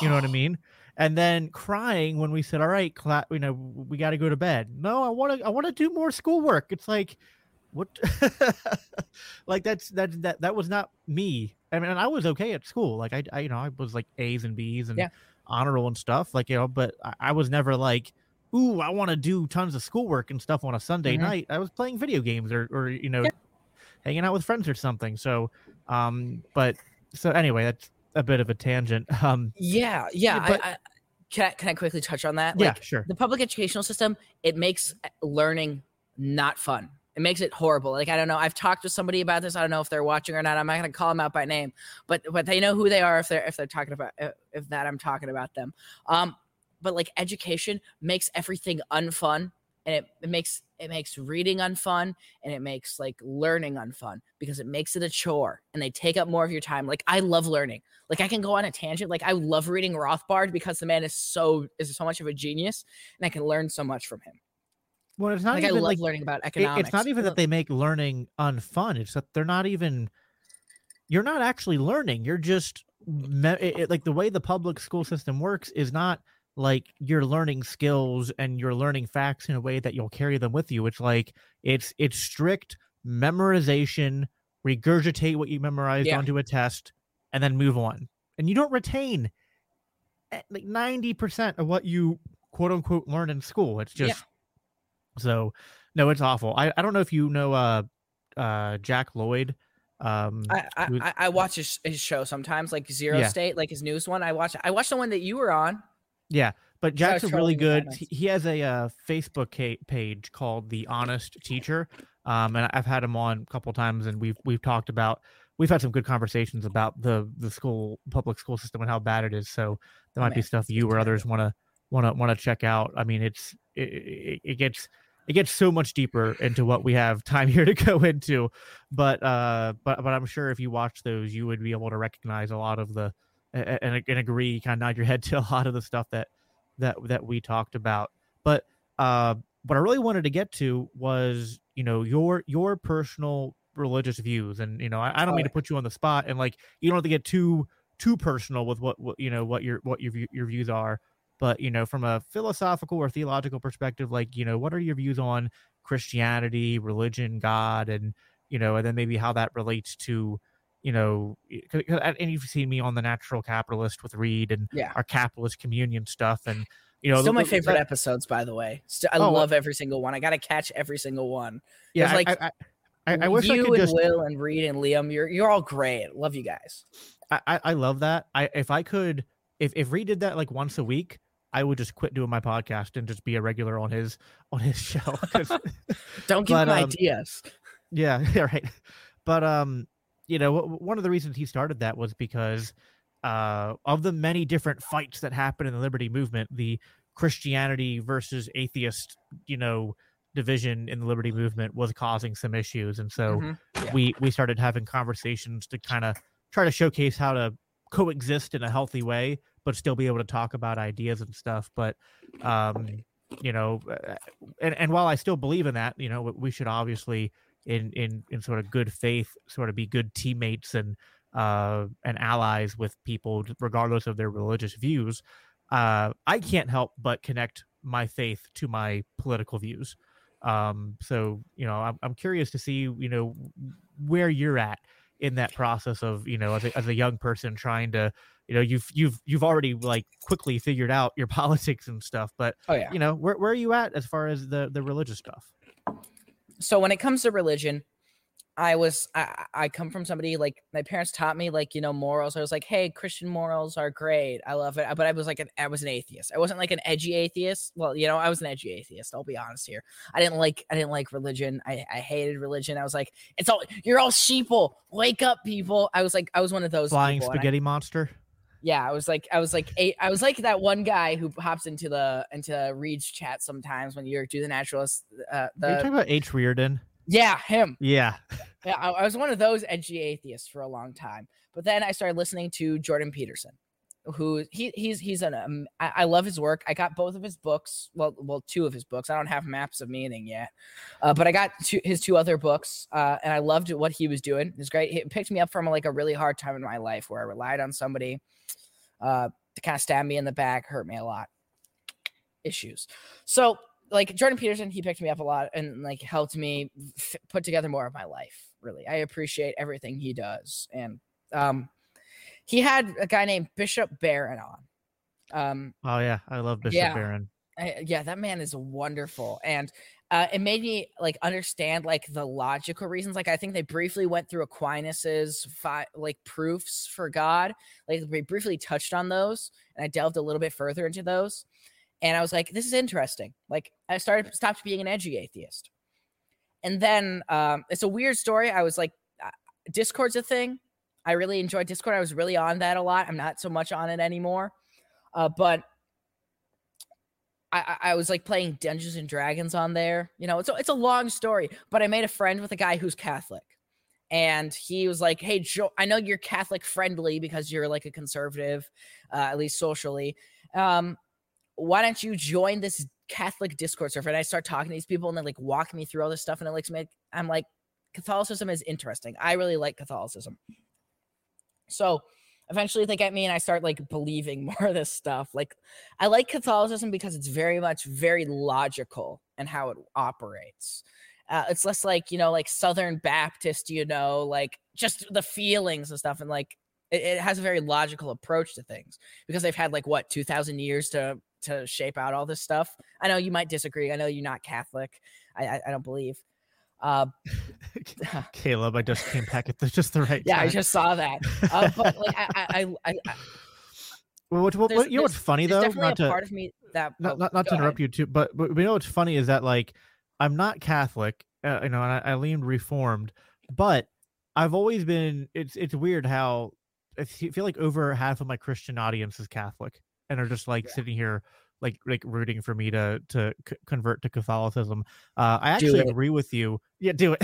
You know what I mean? And then crying when we said, all right, we got to go to bed. No, I want to do more schoolwork. It's what? That was not me. I mean, and I was okay at school. I was A's and B's and honor roll and stuff, but I was never ooh, I want to do tons of schoolwork and stuff on a Sunday night. I was playing video games or you know, hanging out with friends or something. So, but so anyway, that's a bit of a tangent. But, Can I quickly touch on that? Yeah, sure. The public educational system, it makes learning not fun. It makes it horrible. Like, I don't know. I've talked with somebody about this. I don't know if they're watching or not. I'm not going to call them out by name, but they know who they are if they're talking about if that I'm talking about them. But like education makes everything unfun, and it makes reading unfun, and it makes like learning unfun because it makes it a chore and they take up more of your time. Like, I love learning. Like, I can go on a tangent. Like, I love reading Rothbard because the man is so much of a genius, and I can learn so much from him. Well, it's not like even, I love learning about economics. It's not even that they make learning unfun. It's that they're not even, you're not actually learning. You're just like the way the public school system works is not like you're learning skills and you're learning facts in a way that you'll carry them with you. It's like it's strict memorization, regurgitate what you memorized onto a test, and then move on. And you don't retain like 90% of what you quote unquote learn in school. It's just. Yeah. So, no, it's awful. I don't know if you know Jack Lloyd. I watch his show sometimes, like Zero State, like his news one. I watch the one that you were on. Yeah, but Jack's really good. He has a Facebook page called The Honest Teacher, and I've had him on a couple times, and we've talked about. We've had some good conversations about the school public school system and how bad it is. So there might be stuff you or others want to check out. I mean, it gets so much deeper into what we have time here to go into, but I'm sure if you watch those, you would be able to recognize a lot of the and agree, kind of nod your head to a lot of the stuff that we talked about. But what I really wanted to get to was, you know, your personal religious views, and you know, I don't mean to put you on the spot, and like you don't have to get too personal with what your views are. But, you know, from a philosophical or theological perspective, like, you know, what are your views on Christianity, religion, God, and, you know, and then maybe how that relates to, you know, and you've seen me on The Natural Capitalist with Reed and our capitalist communion stuff. And, you know, still my favorite episodes, by the way. I love every single one. I got to catch every single one. Yeah. Like, I wish you I could and just... Will and Reed and Liam, you're all great. Love you guys. I love that. If Reed did that like once a week, I would just quit doing my podcast and just be a regular on his show. Don't give him ideas. Yeah, right. But you know, one of the reasons he started that was because of the many different fights that happened in the liberty movement, the Christianity versus atheist, you know, division in the liberty movement was causing some issues, and so we started having conversations to kind of try to showcase how to coexist in a healthy way, but still be able to talk about ideas and stuff. But, you know, and while I still believe in that, you know, we should obviously in sort of good faith, sort of be good teammates and allies with people, regardless of their religious views. I can't help but connect my faith to my political views. So, you know, I'm curious to see, you know, where you're at in that process of, you know, as a young person trying to, you know, you've already like quickly figured out your politics and stuff, but you know, where are you at as far as the religious stuff? So when it comes to religion, I come from somebody like my parents taught me, like, you know, morals. I was like, hey, Christian morals are great. I love it. But I was an atheist. I wasn't like an edgy atheist. Well, you know, I was an edgy atheist. I'll be honest here. I didn't like religion. I hated religion. I was like, you're all sheeple. Wake up, people. I was one of those flying spaghetti monster. Yeah, I was like that one guy who hops into Reed's chat sometimes when you do the naturalist. Are you talking about H. Reardon? Yeah, him. Yeah, I was one of those edgy atheists for a long time. But then I started listening to Jordan Peterson, who he's an I love his work. I got both of his books, well two of his books. I don't have Maps of Meaning yet, but I got his two other books, and I loved what he was doing. It was great. It picked me up from like a really hard time in my life where I relied on somebody to kind of stab me in the back, hurt me a lot. Issues. So like Jordan Peterson, he picked me up a lot and like helped me put together more of my life. Really, I appreciate everything he does. And he had a guy named Bishop Barron on. I love Bishop Barron. Yeah, that man is wonderful. And it made me like understand like the logical reasons. Like I think they briefly went through Aquinas's proofs for God. Like we briefly touched on those, and I delved a little bit further into those. And I was like, this is interesting. Like I stopped being an edgy atheist. And then it's a weird story. I was like, Discord's a thing. I really enjoyed Discord. I was really on that a lot. I'm not so much on it anymore. But I was like playing Dungeons and Dragons on there. You know, it's a long story, but I made a friend with a guy who's Catholic. And he was like, hey, Joe, I know you're Catholic friendly because you're like a conservative, at least socially. Why don't you join this Catholic Discord server? And I start talking to these people and they like walk me through all this stuff. And it like, I'm like, Catholicism is interesting. I really like Catholicism. So eventually they get me and I start like believing more of this stuff. Like I like Catholicism because it's very much very logical and how it operates. It's less like, you know, like Southern Baptist, you know, like just the feelings and stuff. And like, it has a very logical approach to things because they've had like what, 2000 years to shape out all this stuff. I know you might disagree. I know you're not Catholic. I don't believe. Caleb, I just came back at just the right time. I just saw that. But like, I well, you know what's funny though? Not to interrupt you too, but you know what's funny is that like I'm not Catholic, you know, and I lean Reformed, but I've always been. It's weird how I feel like over half of my Christian audience is Catholic and are just like sitting here. Like rooting for me to convert to Catholicism. I actually agree with you. Yeah, do it.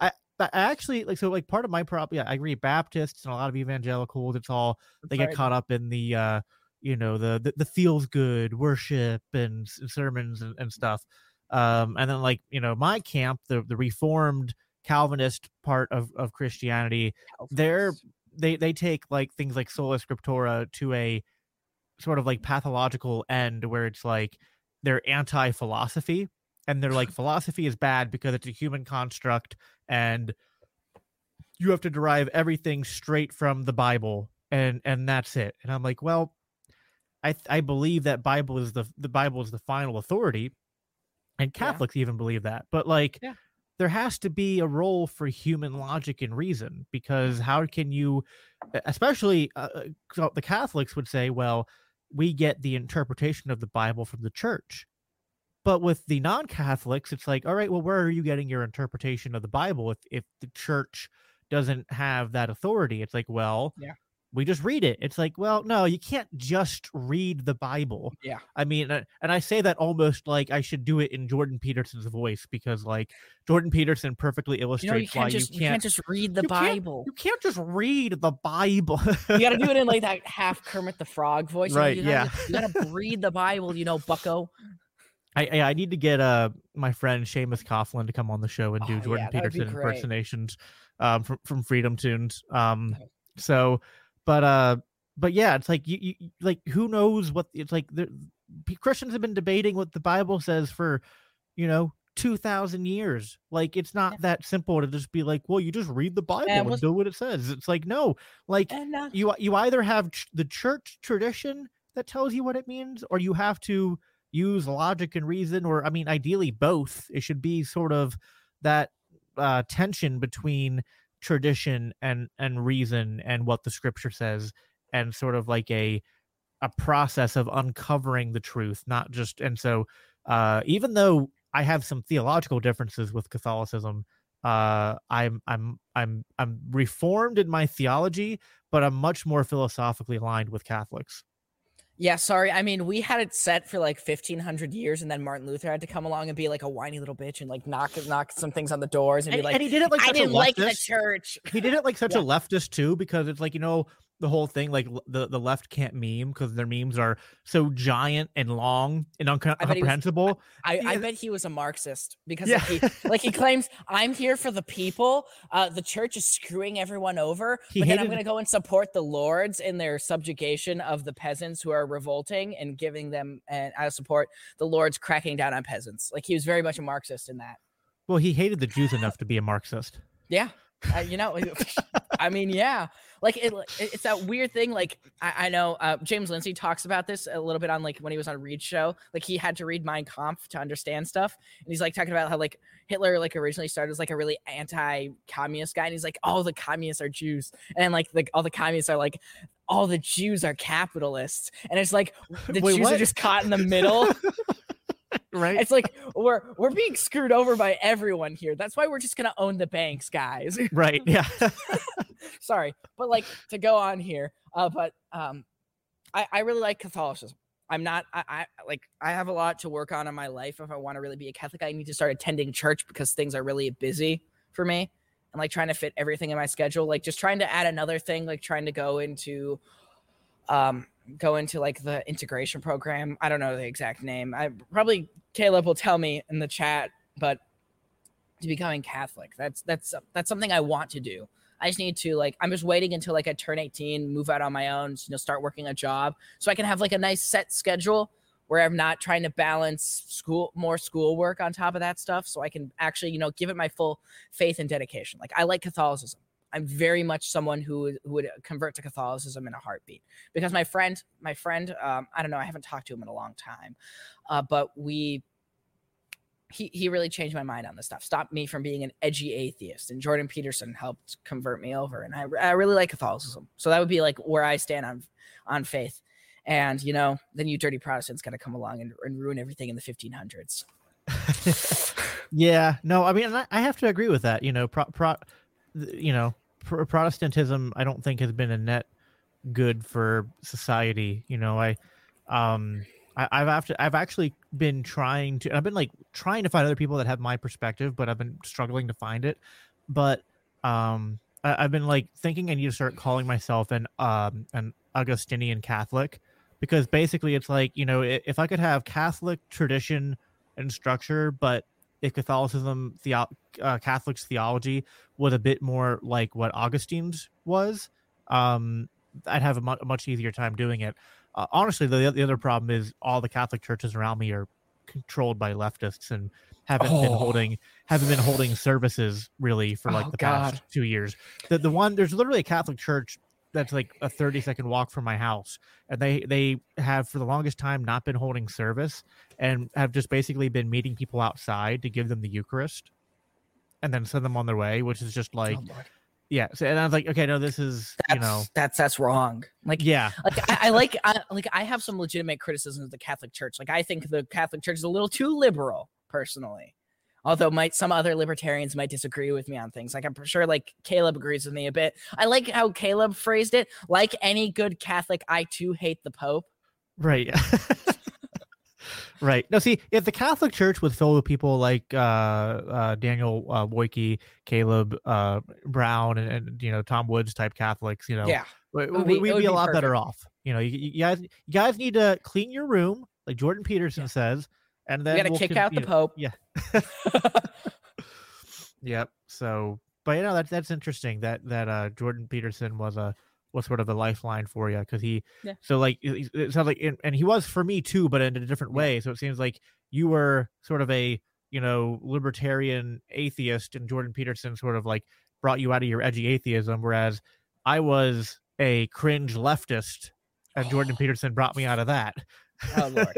I actually like so like part of my problem. Yeah, I agree. Baptists and a lot of evangelicals. It's all they get caught up in the you know the feels good worship and sermons and stuff. And then like you know my camp, the Reformed Calvinist part of Christianity, they take like things like sola scriptura to a sort of like pathological end where it's like they're anti-philosophy and they're like philosophy is bad because it's a human construct and you have to derive everything straight from the Bible and that's it. And I'm like, well, I believe that Bible is the Bible is the final authority and Catholics even believe that. But like there has to be a role for human logic and reason because how can you, especially the Catholics would say, well, we get the interpretation of the Bible from the church. But with the non-Catholics, it's like, all right, well, where are you getting your interpretation of the Bible if the church doesn't have that authority? It's like, well, we just read it. It's like, well, no, you can't just read the Bible. Yeah. I mean, and I say that almost like I should do it in Jordan Peterson's voice because like Jordan Peterson perfectly illustrates you can't just read the Bible. You got to do it in like that half Kermit the Frog voice. Right. You got to read the Bible, you know, bucko. I need to get my friend Seamus Coughlin to come on the show and do Jordan Peterson impersonations from Freedom Tunes. But yeah, it's like you like who knows what it's like. Christians have been debating what the Bible says for, you know, 2,000 years. Like it's not that simple to just be like, well, you just read the Bible and do what it says. It's like no, like you either have the church tradition that tells you what it means, or you have to use logic and reason, or I mean, ideally both. It should be sort of that tension between tradition and reason and what the scripture says and sort of like a process of uncovering the truth, not just. And so even though I have some theological differences with Catholicism, I'm Reformed in my theology, but I'm much more philosophically aligned with Catholics. Yeah, sorry. I mean, we had it set for like 1,500 years, and then Martin Luther had to come along and be like a whiny little bitch and like knock some things on the doors and be like, and he did it like I didn't like the church. He did it like such a leftist too, because it's like, you know, the whole thing like the left can't meme because their memes are so giant and long and incomprehensible. I bet he was a Marxist because he claims I'm here for the people. The church is screwing everyone over, then I'm going to go and support the lords in their subjugation of the peasants who are revolting and giving them, and I support the lords cracking down on peasants. Like he was very much a Marxist in that. Well, he hated the Jews enough to be a Marxist. Yeah. You know, I mean, yeah. Like, it's that weird thing. Like, I know James Lindsay talks about this a little bit on, like, when he was on Reed's show. Like, he had to read Mein Kampf to understand stuff. And he's, like, talking about how, like, Hitler, like, originally started as, like, a really anti-communist guy. And he's like, all the communists are Jews. And, like all the communists are, like, all the Jews are capitalists. And it's like, the Jews are just caught in the middle. Right. It's like, we're being screwed over by everyone here. That's why we're just going to own the banks, guys. Right. Yeah. Sorry. But like, to go on here, I really like Catholicism. I have a lot to work on in my life. If I want to really be a Catholic, I need to start attending church because things are really busy for me, and like trying to fit everything in my schedule, like just trying to add another thing, like trying to go into like the integration program. I don't know the exact name. I probably Caleb will tell me in the chat, but to becoming Catholic, that's something I want to do. I just need to, like, I'm just waiting until like I turn 18, move out on my own, you know, start working a job so I can have like a nice set schedule where I'm not trying to balance schoolwork on top of that stuff. So I can actually, you know, give it my full faith and dedication. Like, I like Catholicism. I'm very much someone who would convert to Catholicism in a heartbeat, because my friend, I don't know, I haven't talked to him in a long time, but he really changed my mind on this stuff, stopped me from being an edgy atheist, and Jordan Peterson helped convert me over. And I really like Catholicism. So that would be like where I stand on faith. And, you know, then you dirty Protestants got to come along and ruin everything in the 1500s. Yeah, no, I mean, I have to agree with that. You know, Protestantism, I don't think, has been a net good for society. You know, I've actually been trying to, and I've been like trying to find other people that have my perspective, but I've been struggling to find it. But I've been like thinking I need to start calling myself an Augustinian Catholic, because basically it's like, you know, if I could have Catholic tradition and structure, but if Catholicism, Catholic's theology was a bit more like what Augustine's was, I'd have a much easier time doing it. Honestly, the other problem is all the Catholic churches around me are controlled by leftists and haven't been holding services really for like past 2 years. The one, there's literally a Catholic church that's like a 30-second walk from my house, and they have for the longest time not been holding service and have just basically been meeting people outside to give them the Eucharist and then send them on their way, which is just like, yeah. So, and I was like, okay, no, this is, you know, that's wrong. Like, yeah, like I have some legitimate criticism of the Catholic Church. Like, I think the Catholic Church is a little too liberal personally. Although some other libertarians might disagree with me on things. Like, I'm sure like Caleb agrees with me a bit. I like how Caleb phrased it. Like any good Catholic, I too hate the Pope. Right. Yeah. Right. No, see, if the Catholic Church was filled with people like Daniel Wojcicki, Caleb Brown, and you know, Tom Woods type Catholics, you know, yeah, we'd be a lot perfect. Better off. You know, you guys need to clean your room, like Jordan Peterson says. And then we gotta kick out the Pope. Yeah. Yep. So, but you know, that's interesting that Jordan Peterson was sort of a lifeline for you, because he. Yeah. So like it sounds like, and he was for me too, but in a different way. So it seems like you were sort of a, you know, libertarian atheist, and Jordan Peterson sort of like brought you out of your edgy atheism, whereas I was a cringe leftist, and Jordan Peterson brought me out of that. Oh Lord,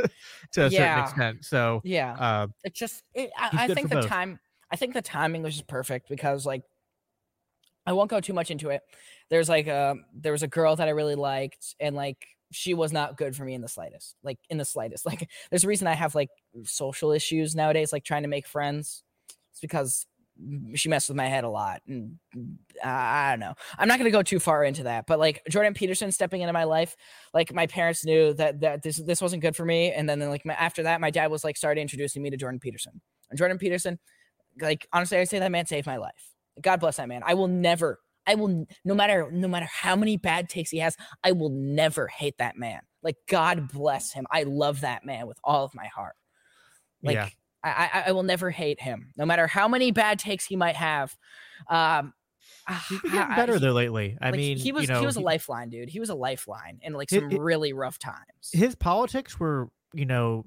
to a certain extent. So yeah, I think the timing was just perfect, because like I won't go too much into it. There's like there was a girl that I really liked, and like she was not good for me in the slightest. Like in the slightest. Like there's a reason I have like social issues nowadays, like trying to make friends. It's because she messed with my head a lot, and I don't know. I'm not going to go too far into that, but like Jordan Peterson stepping into my life, like my parents knew that this wasn't good for me, and then like after that, my dad was like started introducing me to Jordan Peterson. And Jordan Peterson, like honestly, I say that man saved my life. God bless that man. I will no matter how many bad takes he has, I will never hate that man. Like, God bless him. I love that man with all of my heart. Like. Yeah. I will never hate him, no matter how many bad takes he might have. He's been getting better though lately. I mean, he was a lifeline, dude. He was a lifeline in like some really rough times. His politics were, you know,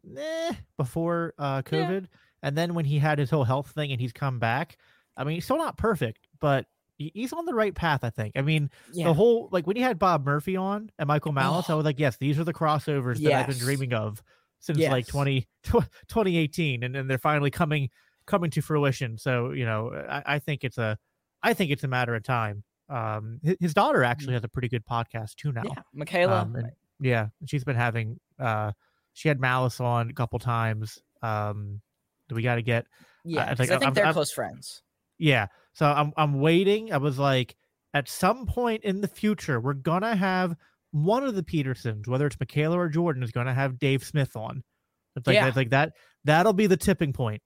before COVID, and then when he had his whole health thing and he's come back. I mean, he's still not perfect, but he's on the right path, I think. I mean, the whole, like, when you had Bob Murphy on and Michael Malice, I was like, yes, these are the crossovers that I've been dreaming of since like 2018, and they're finally coming to fruition. So, you know, I think it's a matter of time. His daughter actually has a pretty good podcast too now. Yeah, Michaela. Yeah, she's been having she had Malice on a couple times. We got to get I think they're close friends. Yeah, so I'm waiting. I was like, at some point in the future, we're gonna have one of the Petersons, whether it's Michaela or Jordan, is gonna have Dave Smith on. It's like it's like that. That'll be the tipping point.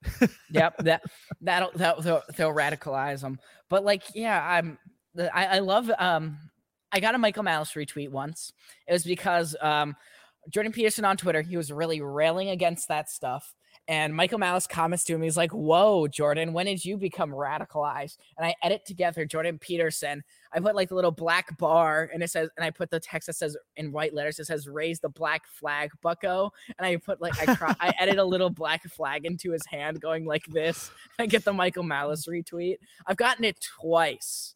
Yep, they'll radicalize them. But like, I love. I got a Michael Malice retweet once. It was because Jordan Peterson on Twitter, he was really railing against that stuff. And Michael Malice comments to him, he's like, whoa, Jordan, when did you become radicalized? And I edit together Jordan Peterson. I put like the little black bar, and it says, and I put the text that says in white letters, it says, raise the black flag, bucko. And I put like, I edit a little black flag into his hand going like this. I get the Michael Malice retweet. I've gotten it twice.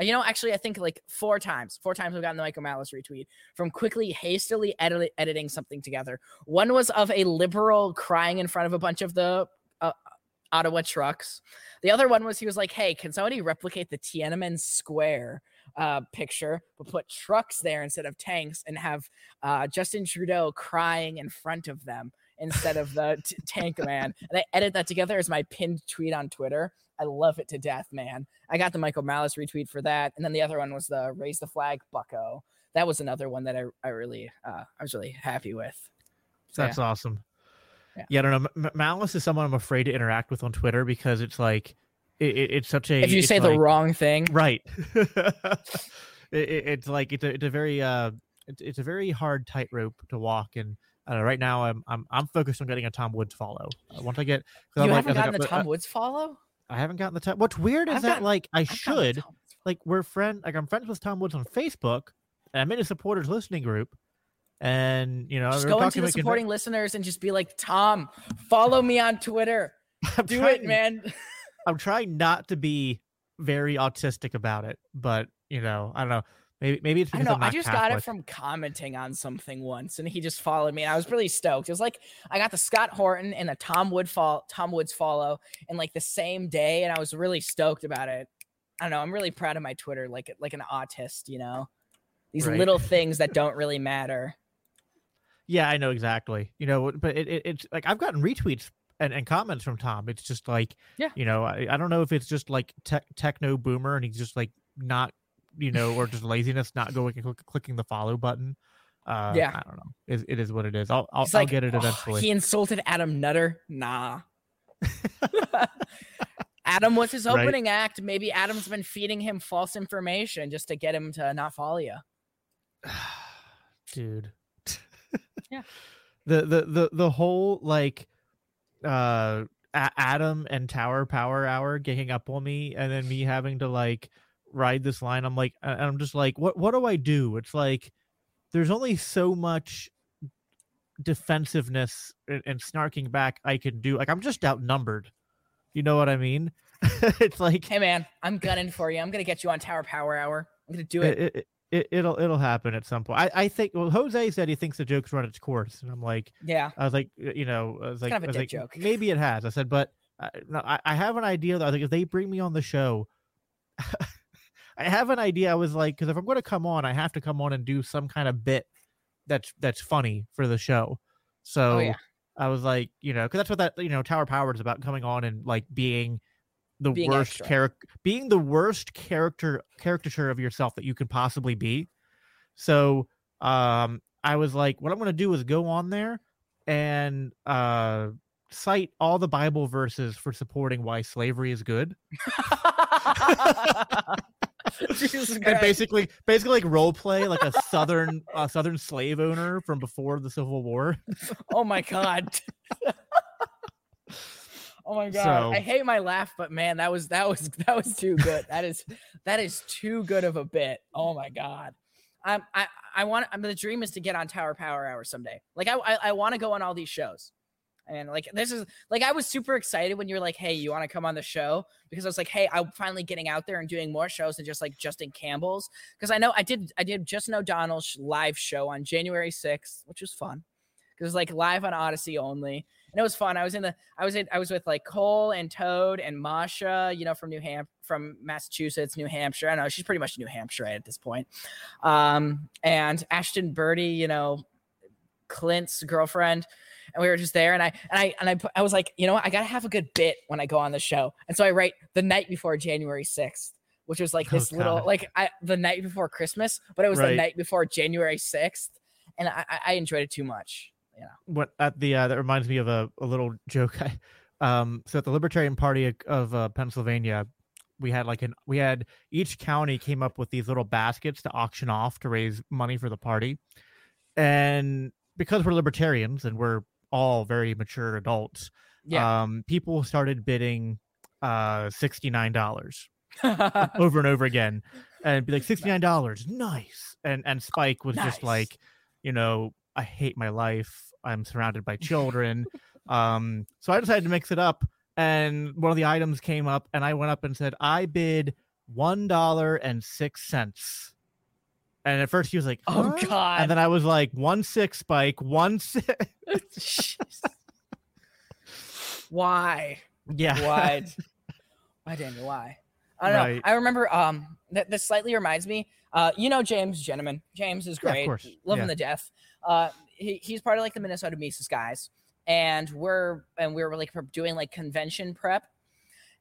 You know, actually, I think like four times I've gotten the Michael Malice retweet from quickly, hastily editing something together. One was of a liberal crying in front of a bunch of the Ottawa trucks. The other one was he was like, hey, can somebody replicate the Tiananmen Square picture, but put trucks there instead of tanks and have Justin Trudeau crying in front of them instead of the tank man. And I edit that together as my pinned tweet on Twitter. I love it to death, man. I got the Michael Malice retweet for that. And then the other one was the raise the flag, bucko. That was another one that I was really happy with. So, that's awesome. Yeah, I don't know. Malice is someone I'm afraid to interact with on Twitter because it's like, it's such a... If you say like, the wrong thing. Right. It's like, it's a very hard tightrope to walk. And right now I'm focused on getting a Tom Woods follow. Once I get... Tom Woods follow? I haven't gotten the time. What's weird is I'm friends with Tom Woods on Facebook, and I'm in a supporters listening group, and you know, just go into the supporting listeners and just be like, Tom, follow me on Twitter. Do it, man. I'm trying not to be very autistic about it, but you know, I don't know. Maybe it's because I don't know. I just got it from commenting on something once, and he just followed me, and I was really stoked. It was like I got the Scott Horton and the Tom Woods follow in like the same day, and I was really stoked about it. I don't know. I'm really proud of my Twitter, like an autist, you know, these little things that don't really matter. Yeah, I know exactly. You know, but it's like I've gotten retweets and comments from Tom. It's just like, you know, I don't know if it's just like techno boomer, and he's just like not. You know, or just laziness, not going and clicking the follow button. I don't know. It is what it is. I'll get it eventually. He insulted Adam Nutter. Nah. Adam was his opening act. Maybe Adam's been feeding him false information just to get him to not follow you. Dude. Yeah. The whole like Adam and Tower Power Hour getting up on me, and then me having to like ride this line. I'm just like, what do I do? It's like there's only so much defensiveness and snarking back I can do. Like, I'm just outnumbered, you know what I mean? It's like, hey man, I'm gunning for you. I'm gonna get you on Tower Power Hour. I'm gonna do it. It'll happen at some point. I think. Well, Jose said he thinks the joke's run its course, and I'm like, I was like, you know, I was like joke. Maybe it has. I said, but I have an idea. That I think if they bring me on the show. I have an idea. I was like, because if I'm going to come on, I have to come on and do some kind of bit that's funny for the show. So I was like, you know, because that's what that, you know, Tower Power is about, coming on and like being the worst caricature of yourself that you can possibly be. So I was like, what I'm going to do is go on there and cite all the Bible verses for supporting why slavery is good. And basically like role play like a southern slave owner from before the Civil War. Oh my god so, I hate my laugh, but man, that was too good. That is too good of a bit. Oh my god. The dream is to get on Tower Power Hour someday. Like I want to go on all these shows. And like, this is like, I was super excited when you were like, hey, you want to come on the show? Because I was like, hey, I'm finally getting out there and doing more shows than just like Justin Campbell's. Because I know I did Justin O'Donnell's live show on January 6th, which was fun. It was like live on Odyssey only. And it was fun. I was with like Cole and Toad and Masha, you know, from Massachusetts, New Hampshire. I know she's pretty much New Hampshire at this point. And Ashton Birdie, you know, Clint's girlfriend. And we were just there. And I was like, you know what? I got to have a good bit when I go on the show. And so I write the night before January 6th, which was like this little, like the night before Christmas, but it was the night before January 6th. And I enjoyed it too much. Yeah. What at the that reminds me of a little joke. So at the Libertarian Party of Pennsylvania, we had each county came up with these little baskets to auction off to raise money for the party. And because we're libertarians and we're all very mature adults, people started bidding $69 over and over again, and be like $69, nice. And Spike was just like, you know, I hate my life. I'm surrounded by children. So I decided to mix it up. And one of the items came up and I went up and said, I bid $1.06. And at first he was like, huh? Oh, God. And then I was like, 1 6, Spike, 1 6. Why? Yeah. Why, Daniel? Why? I don't know. I remember this slightly reminds me. You know, James Gentleman. James is great. Yeah, of course. Love him to death. He's part of like the Minnesota Mises guys. And we were like doing like convention prep.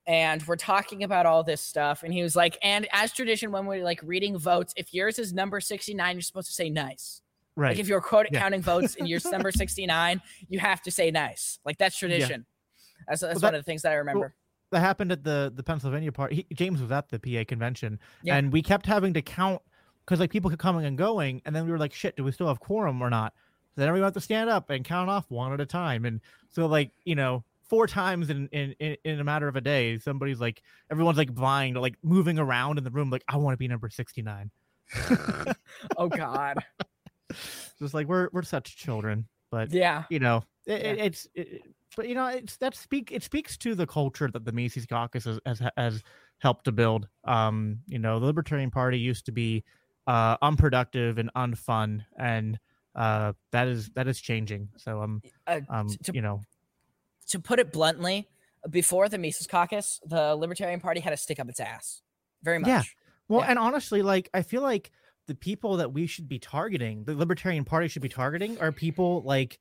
And we're talking about all this stuff. And he was like, and as tradition, when we're like reading votes, if yours is number 69, you're supposed to say nice. Right. Like if you're counting votes and you're number 69, you have to say nice. Like that's tradition. Yeah. That's one of the things that I remember. Well, that happened at the Pennsylvania party. James was at the PA convention, and we kept having to count because like people kept coming and going, and then we were like, "Shit, do we still have quorum or not?" So then we had to stand up and count off one at a time, and so like you know, 4 times in a matter of a day, somebody's like, everyone's like vying to like moving around in the room, like I want to be number 69. Oh God! Just like we're such children, but you know, it's. But you know, it speaks to the culture that the Mises Caucus has helped to build. You know, the Libertarian Party used to be unproductive and unfun, and that is changing. So you know, to put it bluntly, before the Mises Caucus, the Libertarian Party had a stick up its ass, very much. Yeah. Well, and honestly, like I feel like the people that we should be targeting, the Libertarian Party should be targeting, are people like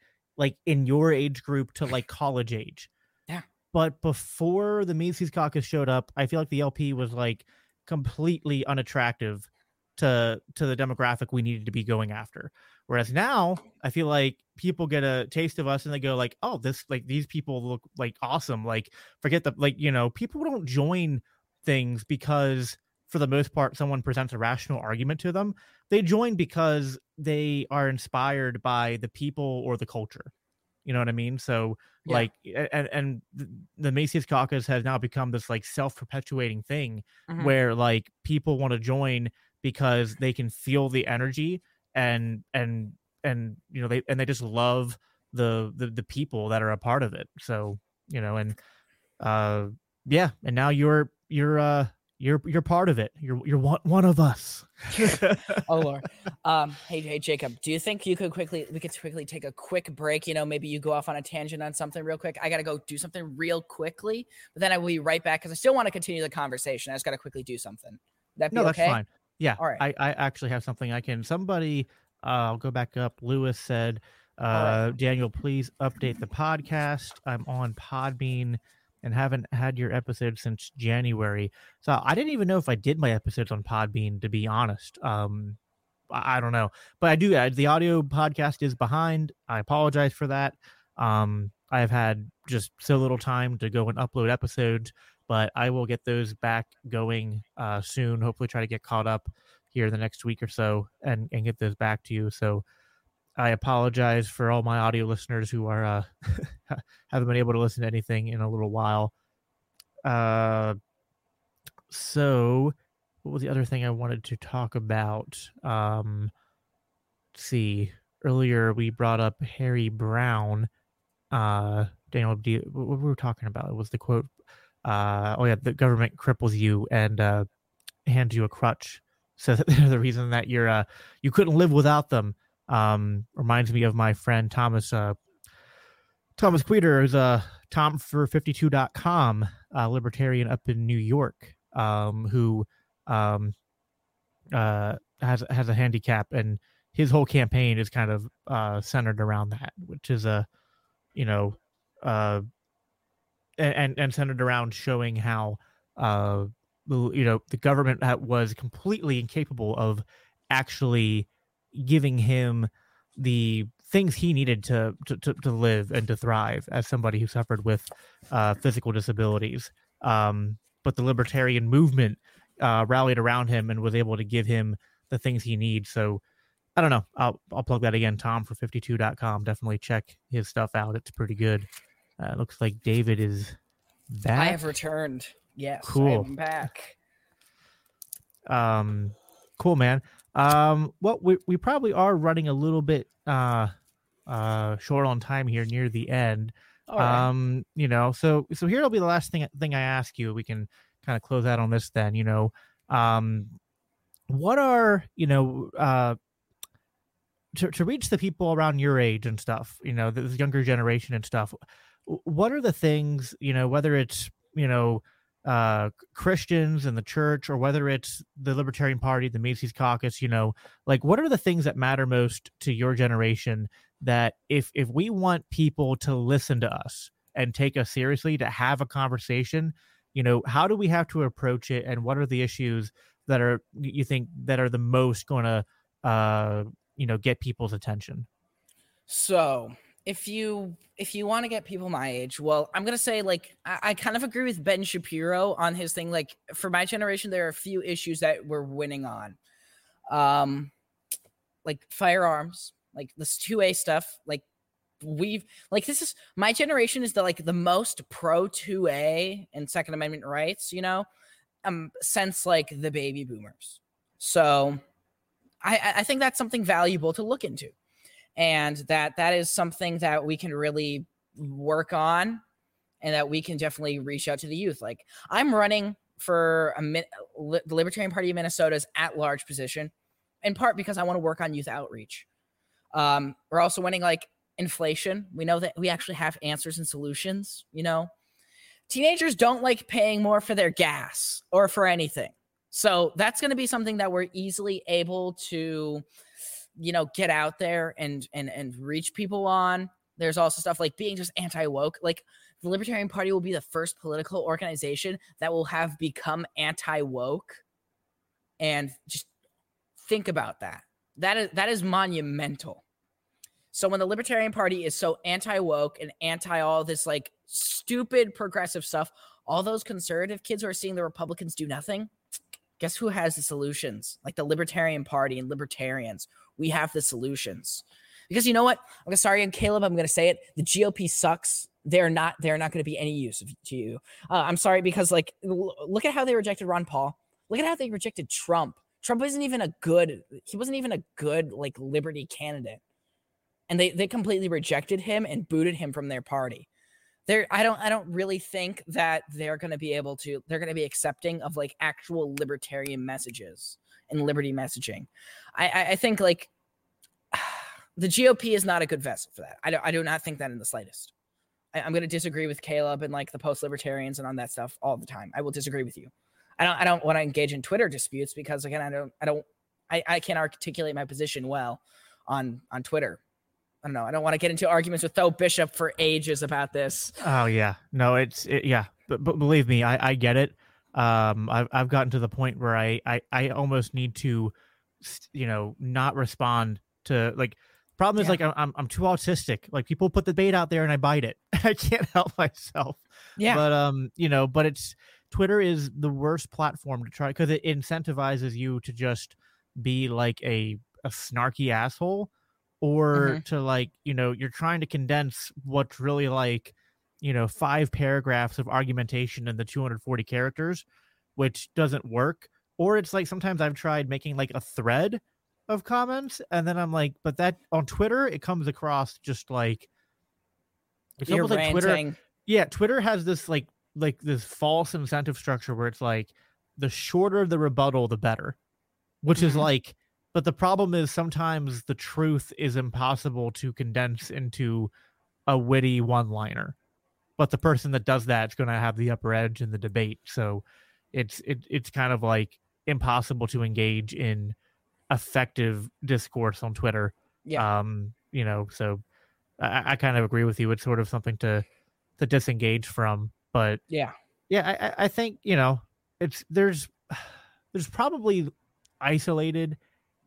in your age group to like college age. Yeah. But before the Mises Caucus showed up, I feel like the LP was like completely unattractive to the demographic we needed to be going after. Whereas now I feel like people get a taste of us and they go like, oh, this, like these people look like awesome. Like forget the, like, you know, people don't join things because for the most part, someone presents a rational argument to them. They join because they are inspired by the people or the culture. You know what I mean? So like, and the Mises Caucus has now become this like self-perpetuating thing where like people want to join because they can feel the energy and you know, they just love the people that are a part of it. So, you know, and and now you're part of it. You're one of us. Oh Lord. Hey Jacob, do you think we could quickly take a quick break? You know, maybe you go off on a tangent on something real quick. I gotta go do something real quickly, but then I will be right back because I still want to continue the conversation. I just gotta quickly do something. That's okay? Fine. Yeah. All right. I actually have something I can. Somebody, I'll go back up. Lewis said, right. Daniel, please update the podcast. I'm on Podbean and haven't had your episode since January. So I didn't even know if I did my episodes on Podbean, to be honest. I don't know. But I do. The audio podcast is behind. I apologize for that. I've had just so little time to go and upload episodes, but I will get those back going soon. Hopefully try to get caught up here the next week or so and get those back to you. So I apologize for all my audio listeners who are haven't been able to listen to anything in a little while. So what was the other thing I wanted to talk about? Let's see. Earlier we brought up Harry Brown. Daniel, what we were talking about, it was the quote, the government cripples you and hands you a crutch. So the reason that you're you couldn't live without them reminds me of my friend Thomas Queter, who's Tom for 52.com, libertarian up in New York, who has a handicap, and his whole campaign is kind of centered around that, which is and centered around showing how the government was completely incapable of actually giving him the things he needed to live and to thrive as somebody who suffered with physical disabilities. But the libertarian movement rallied around him and was able to give him the things he needs. So I don't know. I'll plug that again. Tom for 52.com. Definitely check his stuff out. It's pretty good. It looks like David is back. I have returned. Yes. Cool. I'm back. Cool, man. We probably are running a little bit short on time here near the end. All right. So here'll be the last thing I ask you. We can kind of close out on this then, what are, to reach the people around your age and stuff, this younger generation and stuff, what are the things, whether it's, Christians and the church, or whether it's the Libertarian Party, the Mises Caucus, what are the things that matter most to your generation, that if we want people to listen to us and take us seriously, to have a conversation, how do we have to approach it? And what are the issues that are, you think, that are the most going to, get people's attention? So if you want to get people my age, well, I'm going to say, I kind of agree with Ben Shapiro on his thing. For my generation, there are a few issues that we're winning on, firearms, this 2A stuff. This is, my generation is the most pro 2A and Second Amendment rights, since the baby boomers. So I think that's something valuable to look into. And that is something that we can really work on, and that we can definitely reach out to the youth. I'm running for the Libertarian Party of Minnesota's at-large position, in part because I want to work on youth outreach. We're also winning inflation. We know that we actually have answers and solutions. Teenagers don't like paying more for their gas or for anything. So that's going to be something that we're easily able to, get out there and reach people on. There's also stuff like being just anti-woke. The Libertarian Party will be the first political organization that will have become anti-woke. And just think about that. That is monumental. So when the Libertarian Party is so anti-woke and anti all this stupid progressive stuff, all those conservative kids who are seeing the Republicans do nothing, guess who has the solutions? The Libertarian Party and libertarians. We have the solutions. Because you know what? I'm sorry, and Caleb, I'm going to say it. The GOP sucks. They're not going to be any use to you. I'm sorry, because look at how they rejected Ron Paul. Look at how they rejected Trump. Trump wasn't even a good liberty candidate. And they completely rejected him and booted him from their party. I don't really think that they're going to be accepting of actual libertarian messages and liberty messaging. I think the GOP is not a good vessel for that. I do not think that in the slightest. I'm going to disagree with Caleb and the post libertarians and on that stuff all the time. I will disagree with you. I don't want to engage in Twitter disputes because again, I can't articulate my position well on Twitter. I don't know. I don't want to get into arguments with Tho Bishop for ages about this. Oh yeah, no, yeah. But believe me, I get it. I've gotten to the point where I almost need to, not respond to problem is I'm too autistic. People put the bait out there and I bite it. I can't help myself. Yeah. But but it's Twitter is the worst platform to try because it incentivizes you to just be a snarky asshole. Or mm-hmm. to you're trying to condense what's really 5 paragraphs of argumentation in the 240 characters, which doesn't work. Or it's sometimes I've tried making a thread of comments, and then I'm but that on Twitter, it comes across just It's almost like Twitter. Yeah, Twitter has this like this false incentive structure where it's like the shorter the rebuttal, the better, which is like, but the problem is sometimes the truth is impossible to condense into a witty one-liner, but the person that does that is going to have the upper edge in the debate. So it's kind of like impossible to engage in effective discourse on Twitter. Yeah. You know, so I kind of agree with you. It's sort of something to disengage from, but yeah, I think, you know, there's probably isolated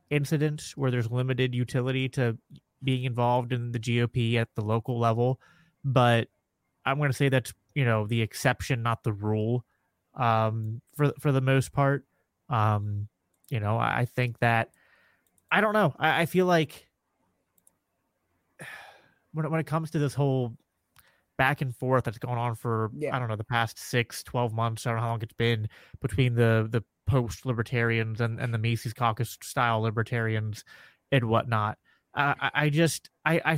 incidents where there's limited utility to being involved in the GOP at the local level, but I'm going to say that's, you know, the exception, not the rule, for the most part. You know, I think that, I don't know. I feel like when it comes to this whole back and forth that's going on for, I don't know, the past 6-12 months, I don't know how long it's been, between the post-libertarians and the Mises Caucus style libertarians and whatnot. I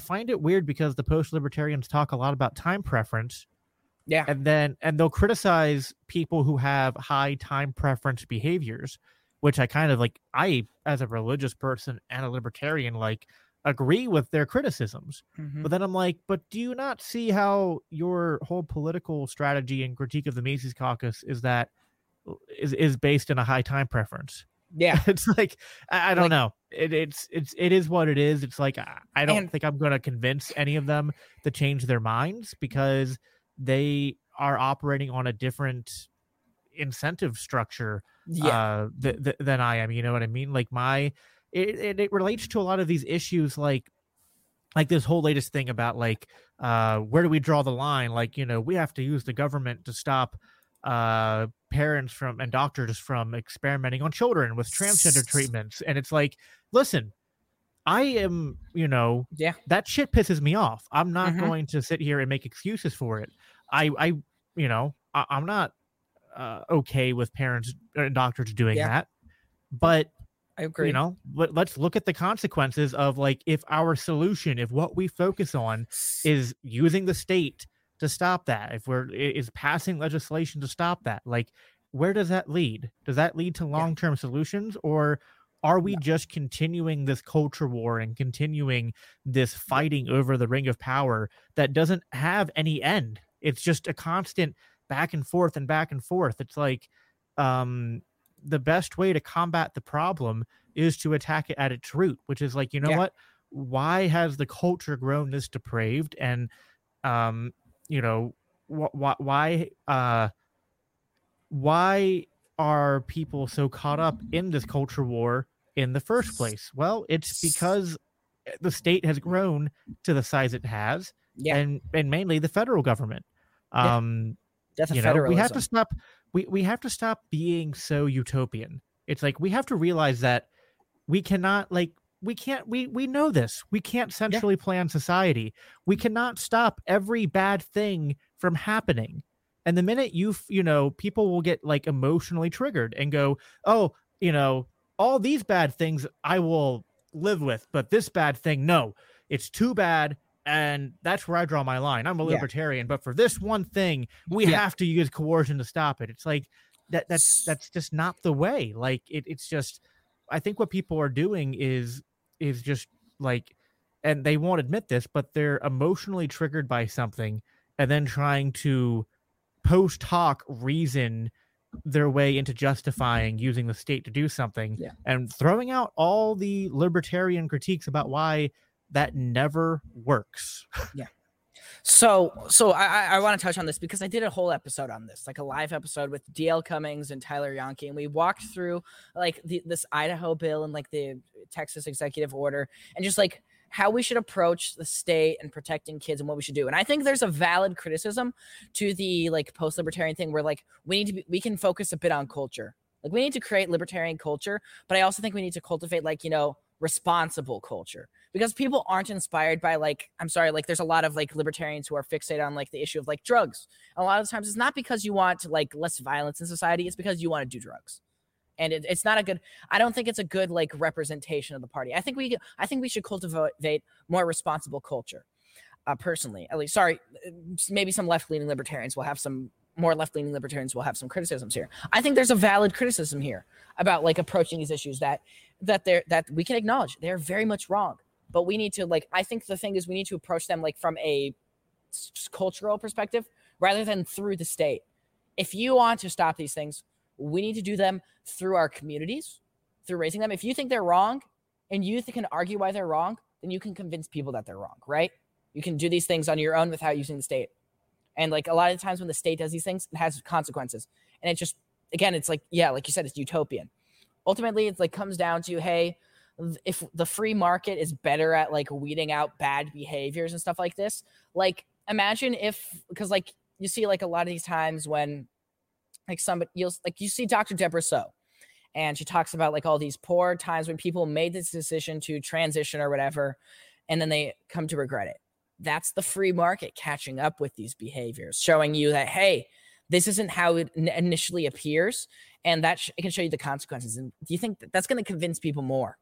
find it weird because the post-libertarians talk a lot about time preference. Yeah. And they'll criticize people who have high time preference behaviors, which I kind of like, I, as a religious person and a libertarian, like agree with their criticisms. Mm-hmm. But then I'm like, but do you not see how your whole political strategy and critique of the Mises Caucus is based in a high time preference? Yeah. It's like, I don't know. It is what it is. It's like, I don't think I'm going to convince any of them to change their minds because they are operating on a different incentive structure than I am. You know what I mean? Like it relates to a lot of these issues, like this whole latest thing about like, where do we draw the line? Like, you know, we have to use the government to stop, parents and doctors from experimenting on children with transgender treatments. And it's like, listen, I am, you know, that shit pisses me off. I'm not going to sit here and make excuses for it. I you know, I'm not okay with parents and doctors doing that, but I agree. You know, let's look at the consequences of like, if our solution, if what we focus on is using the state to stop that, if we're is passing legislation to stop that, like where does that lead? Does that lead to long-term solutions, or are we just continuing this culture war and continuing this fighting over the ring of power that doesn't have any end? It's just a constant back and forth and back and forth. It's like the best way to combat the problem is to attack it at its root, which is like, you know what? Why has the culture grown this depraved? And you know, why are people so caught up in this culture war in the first place? Well, it's because the state has grown to the size it has, and mainly the federal government. That's a federalism. We have to stop. We have to stop being so utopian. It's like we have to realize that we cannot like. We can't, we know this. We can't centrally plan society. We cannot stop every bad thing from happening. And the minute you know, people will get like emotionally triggered and go, oh, you know, all these bad things I will live with, but this bad thing, no, it's too bad. And that's where I draw my line. I'm a libertarian, but for this one thing, we have to use coercion to stop it. It's like, that's just not the way. Like it's just, I think what people are doing is just like, and they won't admit this, but they're emotionally triggered by something and then trying to post hoc reason their way into justifying using the state to do something and throwing out all the libertarian critiques about why that never works. So I want to touch on this because I did a whole episode on this, like a live episode with DL Cummings and Tyler Yankee, and we walked through like this Idaho bill and like the Texas executive order and just like how we should approach the state and protecting kids and what we should do. And I think there's a valid criticism to the like post-libertarian thing where like we can focus a bit on culture. Like we need to create libertarian culture, but I also think we need to cultivate like, you know, responsible culture, because people aren't inspired by like, I'm sorry, like there's a lot of like libertarians who are fixated on like the issue of like drugs. A lot of times it's not because you want like less violence in society, it's because you want to do drugs. And it's not a good, I don't think it's a good like representation of the party. I think we should cultivate more responsible culture. personally, at least. Sorry, maybe some left-leaning libertarians will have some more left-leaning libertarians will have some criticisms here. I think there's a valid criticism here about like approaching these issues that we can acknowledge they're very much wrong, but we need to like, I think the thing is we need to approach them like from a cultural perspective rather than through the state. If you want to stop these things, we need to do them through our communities, through raising them. If you think they're wrong and you can argue why they're wrong, then you can convince people that they're wrong, right? You can do these things on your own without using the state. And like a lot of the times when the state does these things, it has consequences. And it just, again, it's like, yeah, like you said, it's utopian. Ultimately, it's like comes down to, hey, if the free market is better at like weeding out bad behaviors and stuff like this, like imagine if, because like you see like a lot of these times when like somebody, you'll like you see Dr. Deborah So, and she talks about like all these poor times when people made this decision to transition or whatever, and then they come to regret it. That's the free market catching up with these behaviors, showing you that, hey, this isn't how it initially appears, and that it can show you the consequences. And do you think that's going to convince people more?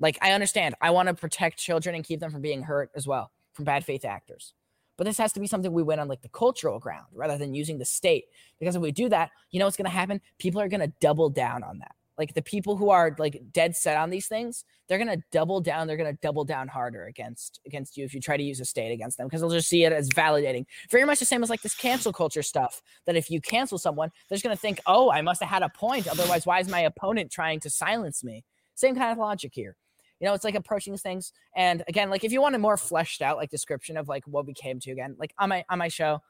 Like, I understand. I want to protect children and keep them from being hurt as well from bad faith actors. But this has to be something we win on like the cultural ground rather than using the state. Because if we do that, you know what's going to happen? People are going to double down on that. Like the people who are like dead set on these things, they're going to double down. They're going to double down harder against you if you try to use a state against them, because they'll just see it as validating. Very much the same as like this cancel culture stuff, that if you cancel someone, they're just going to think, oh, I must have had a point. Otherwise, why is my opponent trying to silence me? Same kind of logic here. You know, it's like approaching these things. And again, like if you want a more fleshed out like description of like what we came to, again, like on my show,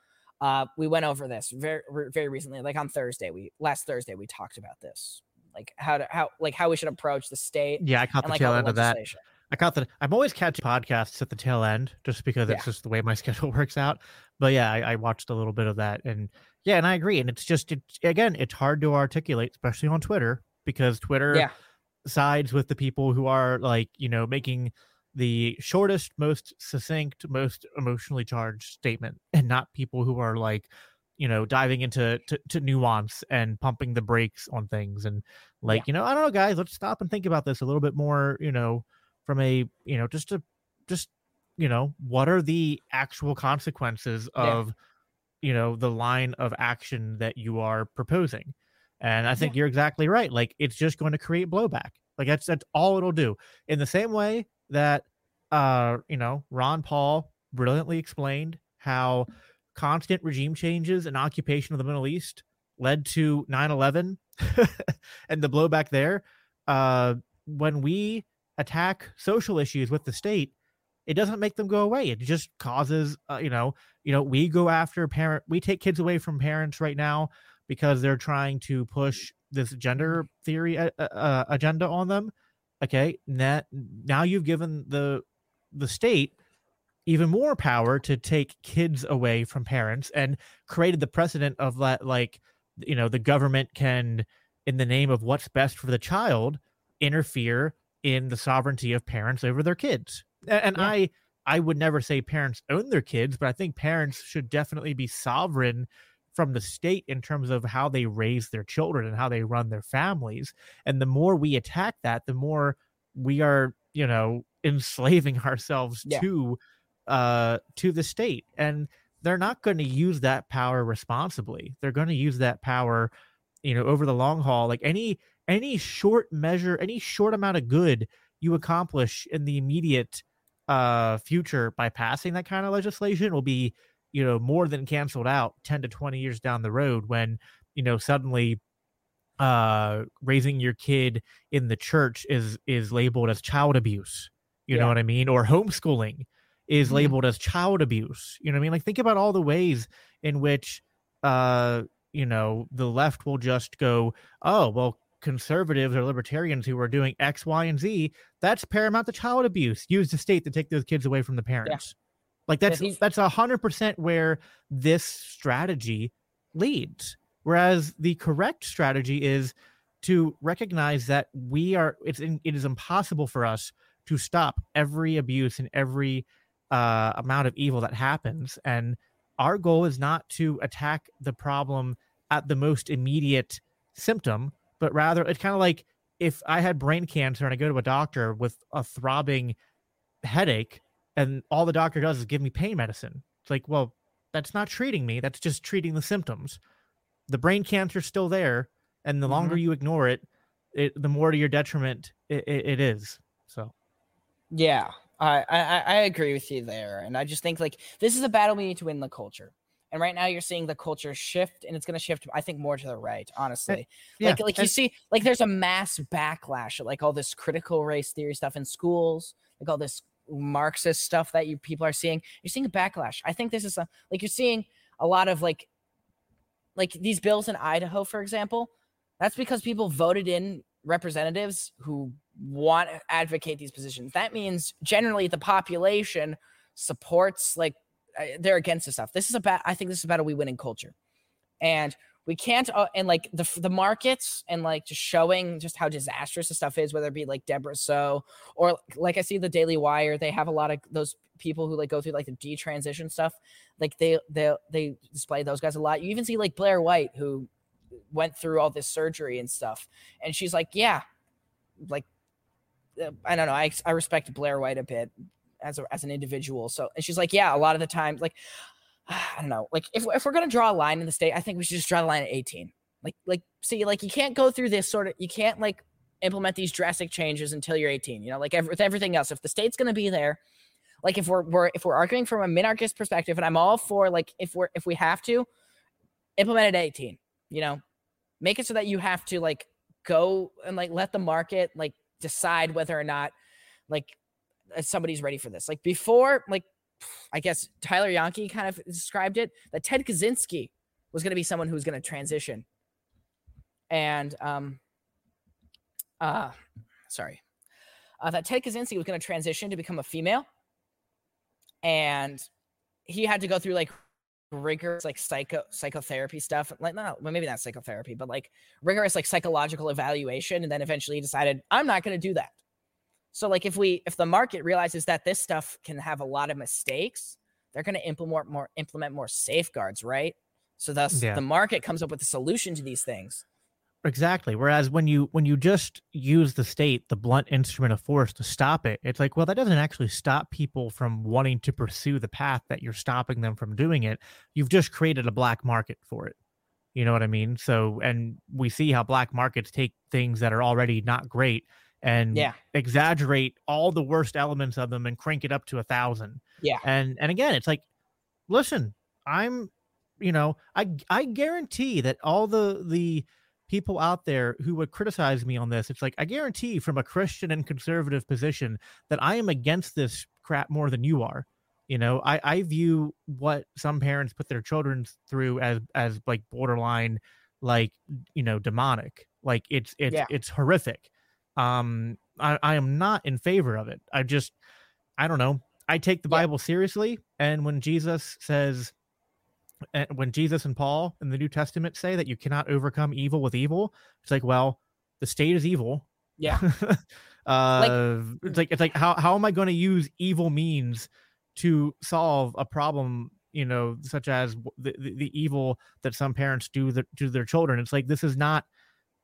we went over this very, very recently. Like on Thursday, last Thursday, we talked about this, like how we should approach the state. Yeah, I caught the tail end of that. I'm always catching podcasts at the tail end just because it's just the way my schedule works out. But yeah, I watched a little bit of that, and yeah, and I agree. And it's just, again, it's hard to articulate, especially on Twitter, because Twitter sides with the people who are like, you know, making the shortest, most succinct, most emotionally charged statement, and not people who are like, you know, diving into to nuance and pumping the brakes on things and like, you know, I don't know, guys, let's stop and think about this a little bit more, you know, from a, you know, just, you know, what are the actual consequences of, you know, the line of action that you are proposing? And I think you're exactly right. Like, it's just going to create blowback. Like, that's all it'll do. In the same way that, you know, Ron Paul brilliantly explained how constant regime changes and occupation of the Middle East led to 9/11 and the blowback there. When we attack social issues with the state, it doesn't make them go away. It just causes, you know, we go after we take kids away from parents right now, because they're trying to push this gender theory agenda on them. Okay, now you've given the state even more power to take kids away from parents, and created the precedent of that, like, you know, the government can, in the name of what's best for the child, interfere in the sovereignty of parents over their kids. And I would never say parents own their kids, but I think parents should definitely be sovereign from the state in terms of how they raise their children and how they run their families. And the more we attack that, the more we are, you know, enslaving ourselves to the state. And they're not going to use that power responsibly. They're going to use that power, you know, over the long haul. Like any short measure, any short amount of good you accomplish in the immediate future by passing that kind of legislation will be, you know, more than canceled out 10 to 20 years down the road, when, you know, suddenly raising your kid in the church is labeled as child abuse, you know what I mean? Or homeschooling is labeled as child abuse, you know what I mean? Like, think about all the ways in which, you know, the left will just go, oh, well, conservatives or libertarians who are doing X, Y, and Z, that's paramount to child abuse. Use the state to take those kids away from the parents. Yeah. Like, that's 100% where this strategy leads. Whereas the correct strategy is to recognize that it is impossible for us to stop every abuse and every amount of evil that happens. And our goal is not to attack the problem at the most immediate symptom, but rather it's kind of like if I had brain cancer and I go to a doctor with a throbbing headache, and all the doctor does is give me pain medicine. It's like, well, that's not treating me. That's just treating the symptoms. The brain cancer's still there, and the longer you ignore it, the more to your detriment it is. So, yeah, I agree with you there, and I just think like this is a battle we need to win in the culture. And right now you're seeing the culture shift, and it's going to shift, I think, more to the right, honestly. Yeah. Like you see, like there's a mass backlash at like all this critical race theory stuff in schools, like all this Marxist stuff that you people are seeing. You're seeing a backlash. I think this is a, like you're seeing a lot of like these bills in Idaho, for example. That's because people voted in representatives who want to advocate these positions. That means generally the population supports like, they're against this stuff. This is about, I think this is about a we win in culture, and we can't, and like the markets and like just showing just how disastrous this stuff is, whether it be like Deborah So, or like I see the Daily Wire, they have a lot of those people who like go through like the detransition stuff. Like they display those guys a lot. You even see like Blaire White, who went through all this surgery and stuff. And she's like, yeah, like, I don't know. I respect Blaire White a bit as an individual. So, and she's like, yeah, a lot of the time, like, I don't know. Like if we're going to draw a line in the state, I think we should just draw the line at 18. Like, see, like you can't go through this sort of, you can't like implement these drastic changes until you're 18, you know, like with everything else, if the state's going to be there, like if we're arguing from a minarchist perspective, and I'm all for like, if we have to implement at 18, you know, make it so that you have to like go and like, let the market like decide whether or not like somebody's ready for this. Like before, like, I guess Tyler Yankee kind of described it, that Ted Kaczynski was going to be someone who was going to transition. And, that Ted Kaczynski was going to transition to become a female. And he had to go through like rigorous, like psychotherapy stuff. Like, well, maybe not psychotherapy, but like rigorous, like psychological evaluation. And then eventually he decided, I'm not going to do that. So like if the market realizes that this stuff can have a lot of mistakes, they're going to implement more safeguards, right? So thus the market comes up with a solution to these things. Exactly. Whereas when you just use the state, the blunt instrument of force to stop it, it's like, well, that doesn't actually stop people from wanting to pursue the path that you're stopping them from doing it. You've just created a black market for it. You know what I mean? So, and we see how black markets take things that are already not great and exaggerate all the worst elements of them and crank it up to 1,000. Yeah. And again, it's like, listen, I'm, you know, I guarantee that all the people out there who would criticize me on this, it's like, I guarantee from a Christian and conservative position that I am against this crap more than you are. You know, I view what some parents put their children through as like borderline, like, you know, demonic, like it's horrific. I am not in favor of it. I don't know. I take the Bible seriously. And when Jesus and Paul in the New Testament say that you cannot overcome evil with evil, it's like, well, the state is evil. Yeah. It's like, how am I going to use evil means to solve a problem, you know, such as the evil that some parents do to their children? It's like, this is not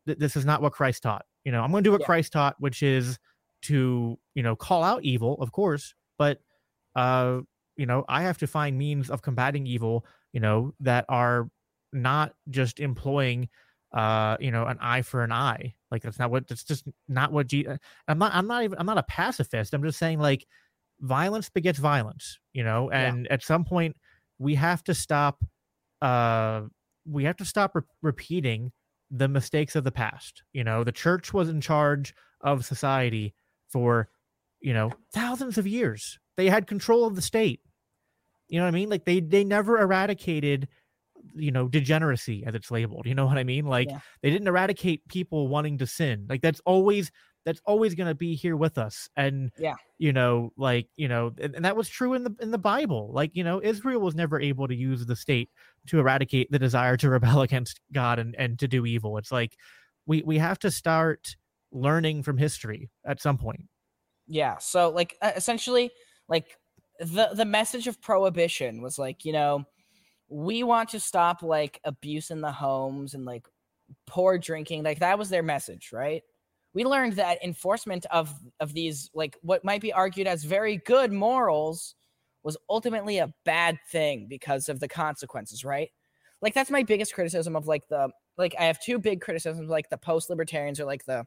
what Christ taught. You know, I'm going to do what Christ taught, which is to, you know, call out evil, of course, but, you know, I have to find means of combating evil, you know, that are not just employing, you know, an eye for an eye. Like that's just not what I'm not a pacifist. I'm just saying like violence begets violence, you know, and at some point we have to stop repeating the mistakes of the past. You know, the church was in charge of society for, you know, thousands of years. They had control of the state. You know what I mean? Like they never eradicated, you know, degeneracy as it's labeled. You know what I mean? Like they didn't eradicate people wanting to sin. Like that's always going to be here with us. And you know, like, you know, and that was true in the Bible. Like, you know, Israel was never able to use the state to eradicate the desire to rebel against God and to do evil. It's like we have to start learning from history at some point. Yeah. So like essentially like the message of prohibition was like, you know, we want to stop like abuse in the homes and like poor drinking. Like that was their message, right? we learned that enforcement of these, like what might be argued as very good morals, was ultimately a bad thing because of the consequences, right? Like that's my biggest criticism of like the, like I have two big criticisms, like the post-libertarians or like the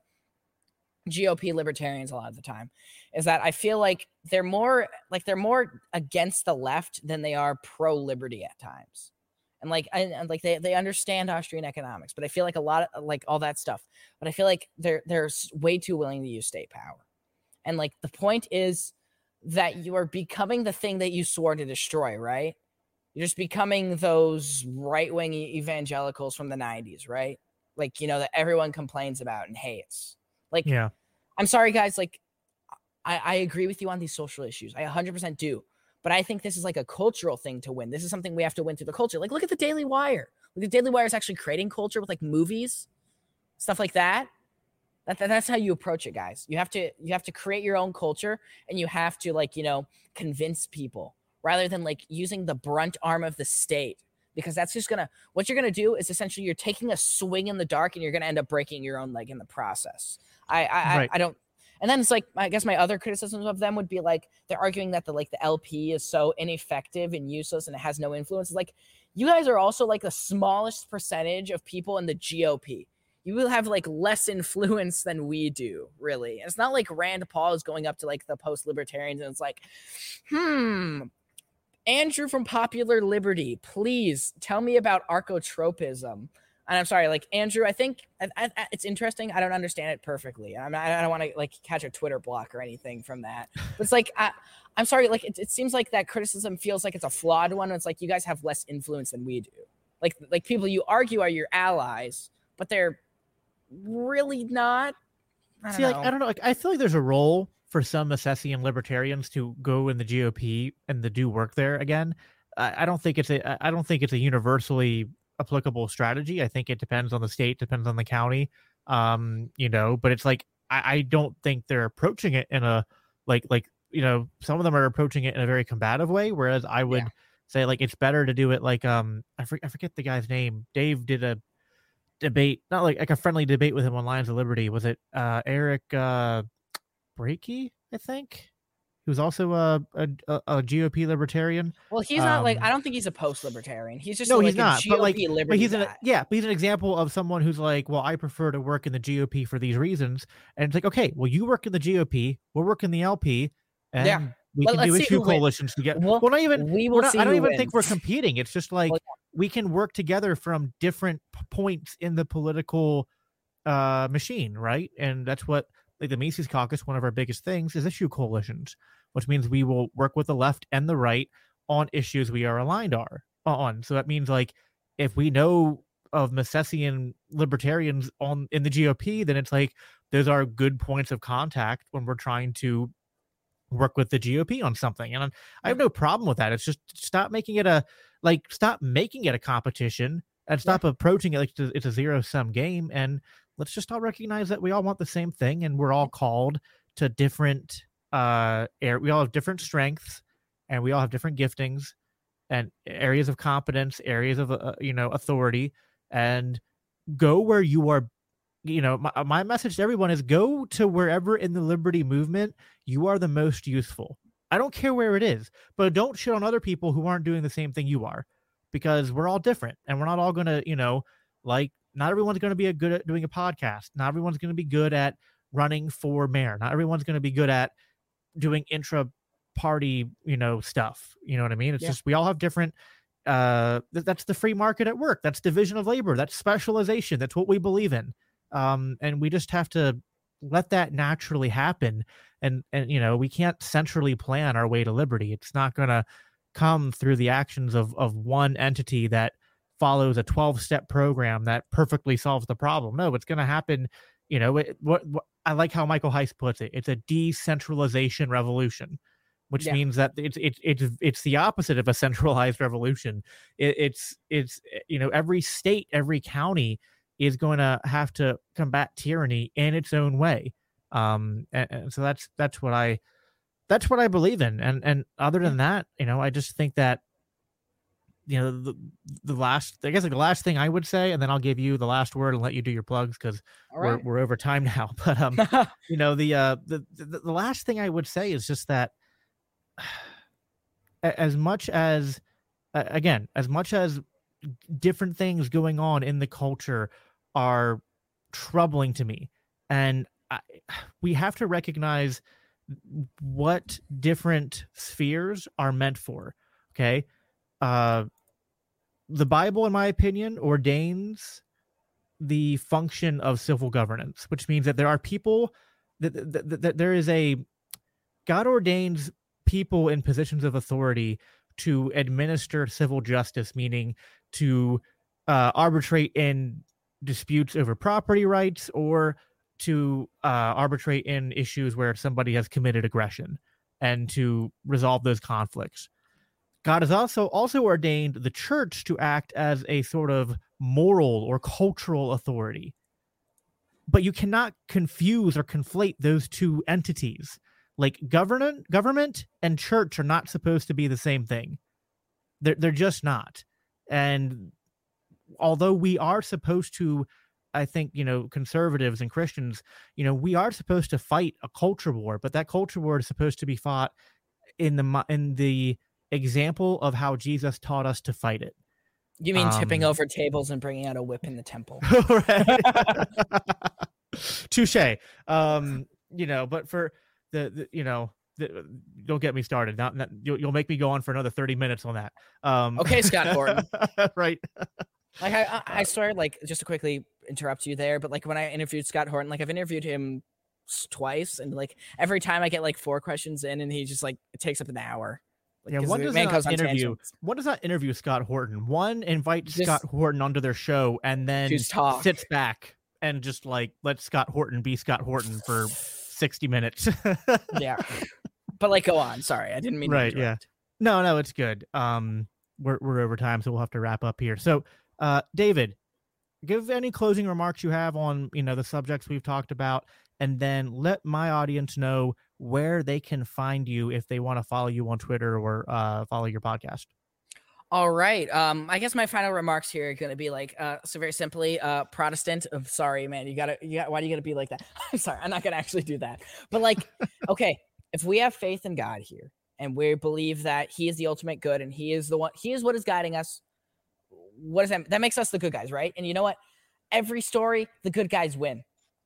GOP libertarians a lot of the time, is that I feel like they're more against the left than they are pro-liberty at times. And like they understand Austrian economics, but I feel like a lot of like all that stuff. But I feel like they're way too willing to use state power. And like the point is that you are becoming the thing that you swore to destroy, right? You're just becoming those right-wing evangelicals from the 90s, right? Like, you know, that everyone complains about and hates. Like, yeah. I'm sorry, guys. Like, I agree with you on these social issues. I 100% do. But I think this is like a cultural thing to win. This is something we have to win through the culture. Like, look at the Daily Wire. Like, the Daily Wire is actually creating culture with like movies, stuff like that. That's how you approach it, guys. You have to create your own culture, and you have to, like, you know, convince people rather than like using the brunt arm of the state, because that's just gonna, what you're gonna do is essentially you're taking a swing in the dark and you're gonna end up breaking your own leg in the process. I don't. And then it's like, I guess my other criticisms of them would be like, they're arguing that the LP is so ineffective and useless and it has no influence. It's like, you guys are also like the smallest percentage of people in the GOP. You will have like less influence than we do, really. And it's not like Rand Paul is going up to like the post-libertarians and it's like, Andrew from Popular Liberty, please tell me about archotropism. And I'm sorry, like, Andrew, I think it's interesting. I don't understand it perfectly. I don't want to, like, catch a Twitter block or anything from that. But it's like, I'm sorry, like, it seems like that criticism feels like it's a flawed one. It's like, you guys have less influence than we do. Like people you argue are your allies, but they're really not. I don't know. Like, I feel like there's a role for some Misesian libertarians to go in the GOP and to do work there again. I don't think it's a universally applicable strategy. I think it depends on the state, depends on the county, you know, but it's like, I don't think they're approaching it in a, like, you know, some of them are approaching it in a very combative way. Whereas I would say like, it's better to do it like, I forget the guy's name. Dave did a debate, not like a friendly debate with him on Lions of Liberty. Was it Eric Brakey, I think? Who's also a GOP libertarian. Well, he's not like, I don't think he's a post-libertarian. He's just he's not, a GOP libertarian. But he's an example of someone who's like, well, I prefer to work in the GOP for these reasons. And it's like, okay, well, you work in the GOP, we'll work in the LP, and we can do issue coalitions together. I don't even think we're competing. It's just like we can work together from different points in the political machine, right? And that's what, like, the Mises Caucus, one of our biggest things is issue coalitions, which means we will work with the left and the right on issues we are aligned on. So that means, like, if we know of Misesian libertarians in the GOP, then it's like those are good points of contact when we're trying to work with the GOP on something. And I have no problem with that. It's just stop making it a competition and stop approaching it like it's a zero-sum game. And let's just all recognize that we all want the same thing, and we're all called to different we all have different strengths, and we all have different giftings and areas of competence, areas of authority, and go where you are. You know, my message to everyone is go to wherever in the liberty movement you are the most useful. I don't care where it is, but don't shit on other people who aren't doing the same thing you are, because we're all different, and we're not all going to, you know, like, not everyone's going to be good at doing a podcast. Not everyone's going to be good at running for mayor. Not everyone's going to be good at doing intra-party, you know, stuff. You know what I mean? It's just we all have different. That's the free market at work. That's division of labor. That's specialization. That's what we believe in. And we just have to let that naturally happen. And you know, we can't centrally plan our way to liberty. It's not going to come through the actions of one entity that follows a 12-step program that perfectly solves the problem. No, it's going to happen. You know, I like how Michael Heiss puts it. It's a decentralization revolution, which means that it's the opposite of a centralized revolution. It's you know, every state, every county is going to have to combat tyranny in its own way. And so that's what I believe in. And other than that, you know, I just think that you know, the last thing I would say, and then I'll give you the last word and let you do your plugs, because we're over time now. But you know, the last thing I would say is just that, as much as, again, as much as different things going on in the culture are troubling to me, and we have to recognize what different spheres are meant for. Okay. The Bible, in my opinion, ordains the function of civil governance, which means that there are people that there is a, God ordains people in positions of authority to administer civil justice, meaning to arbitrate in disputes over property rights, or to arbitrate in issues where somebody has committed aggression, and to resolve those conflicts. God has also ordained the church to act as a sort of moral or cultural authority. But you cannot confuse or conflate those two entities. Like, government and church are not supposed to be the same thing. They're just not. And although we are supposed to, I think, you know, conservatives and Christians, you know, we are supposed to fight a culture war, but that culture war is supposed to be fought in the example of how Jesus taught us to fight it. You mean tipping over tables and bringing out a whip in the temple? Touche. You know, but for the you know, don't get me started. Not you'll make me go on for another 30 minutes on that. Okay, Scott Horton. Right. Like I swear, like, just to quickly interrupt you there, but like when I interviewed Scott Horton, like I've interviewed him twice, and like every time I get like 4 questions in, and he just like it takes up an hour. Yeah, one does not interview Scott Horton. One invites Scott Horton onto their show and then sits back and just like lets Scott Horton be Scott Horton for 60 minutes. Yeah, but like go on. Sorry, I didn't mean. Right? To interrupt. Yeah. No, it's good. We're over time, so we'll have to wrap up here. So, David, give any closing remarks you have on, you know, the subjects we've talked about, and then let my audience know where they can find you if they want to follow you on Twitter or follow your podcast. All right. I guess my final remarks here are going to be like, so very simply, Protestant. I'm sorry, man. Why do you got to be like that? I'm sorry. I'm not going to actually do that. But like, okay, if we have faith in God here and we believe that he is the ultimate good and he is the one, he is what is guiding us. What does that makes us the good guys, right? And you know what? Every story, the good guys win.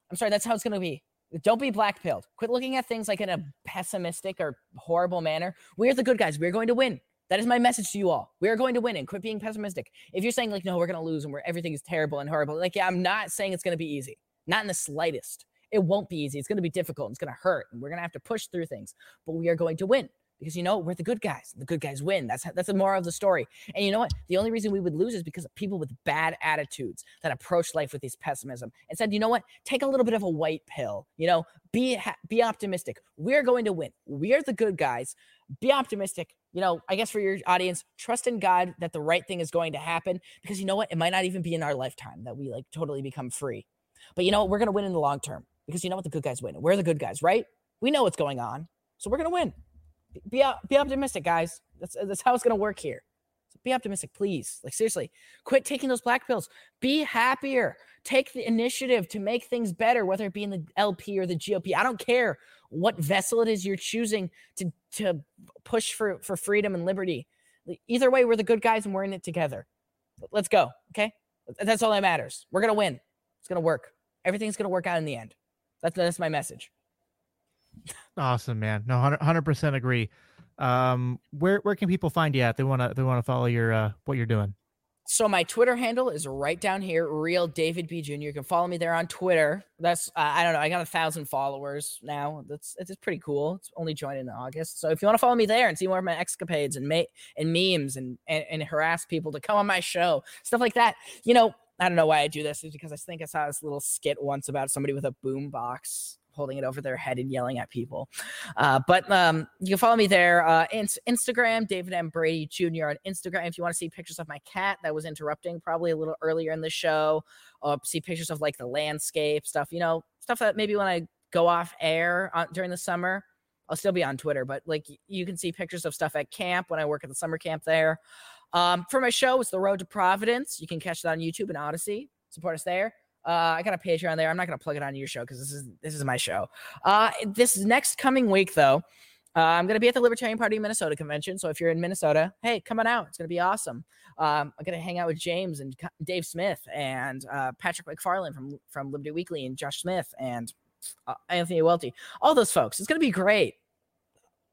I'm sorry. That's how it's going to be. Don't be blackpilled. Quit looking at things like in a pessimistic or horrible manner. We're the good guys. We're going to win. That is my message to you all. We're going to win, and quit being pessimistic. If you're saying like, no, we're going to lose and everything is terrible and horrible. Like, yeah, I'm not saying it's going to be easy. Not in the slightest. It won't be easy. It's going to be difficult. And it's going to hurt. And we're going to have to push through things, but we are going to win. Because, you know, we're the good guys. The good guys win. That's the moral of the story. And you know what? The only reason we would lose is because of people with bad attitudes that approach life with this pessimism. And said, you know what? Take a little bit of a white pill. You know, be optimistic. We're going to win. We're the good guys. Be optimistic. You know, I guess for your audience, trust in God that the right thing is going to happen. Because you know what? It might not even be in our lifetime that we like totally become free. But you know what? We're going to win in the long term. Because you know what? The good guys win. We're the good guys, right? We know what's going on. So we're going to win. Be optimistic, guys. That's how it's going to work here. So be optimistic, please. Like, seriously, quit taking those black pills. Be happier. Take the initiative to make things better, whether it be in the LP or the GOP. I don't care what vessel it is you're choosing to push for freedom and liberty. Either way, we're the good guys and we're in it together. Let's go, okay? That's all that matters. We're going to win. It's going to work. Everything's going to work out in the end. That's my message. Awesome, man. No, 100% agree. Where can people find you at? They want to follow your what you're doing. So my Twitter handle is right down here, Real David B Jr. You can follow me there on Twitter. That's I don't know. I got 1,000 followers now. It's pretty cool. It's only joined in August. So if you want to follow me there and see more of my escapades and memes and harass people to come on my show, stuff like that. You know, I don't know why I do this. It's because I think I saw this little skit once about somebody with a boombox holding it over their head and yelling at people. You can follow me there. Instagram, David M. Brady Jr. on Instagram. If you want to see pictures of my cat that was interrupting probably a little earlier in the show, see pictures of like the landscape stuff, you know, stuff that maybe when I go off air during the summer, I'll still be on Twitter, but like you can see pictures of stuff at camp when I work at the summer camp there. For my show, it's The Road to Providence. You can catch that on YouTube and Odyssey. Support us there. I got a Patreon there. I'm not going to plug it on your show because this is my show. This next coming week, though, I'm going to be at the Libertarian Party of Minnesota convention. So if you're in Minnesota, hey, come on out. It's going to be awesome. I'm going to hang out with James and Dave Smith and Patrick McFarlane from Liberty Weekly and Josh Smith and Anthony Welty. All those folks. It's going to be great.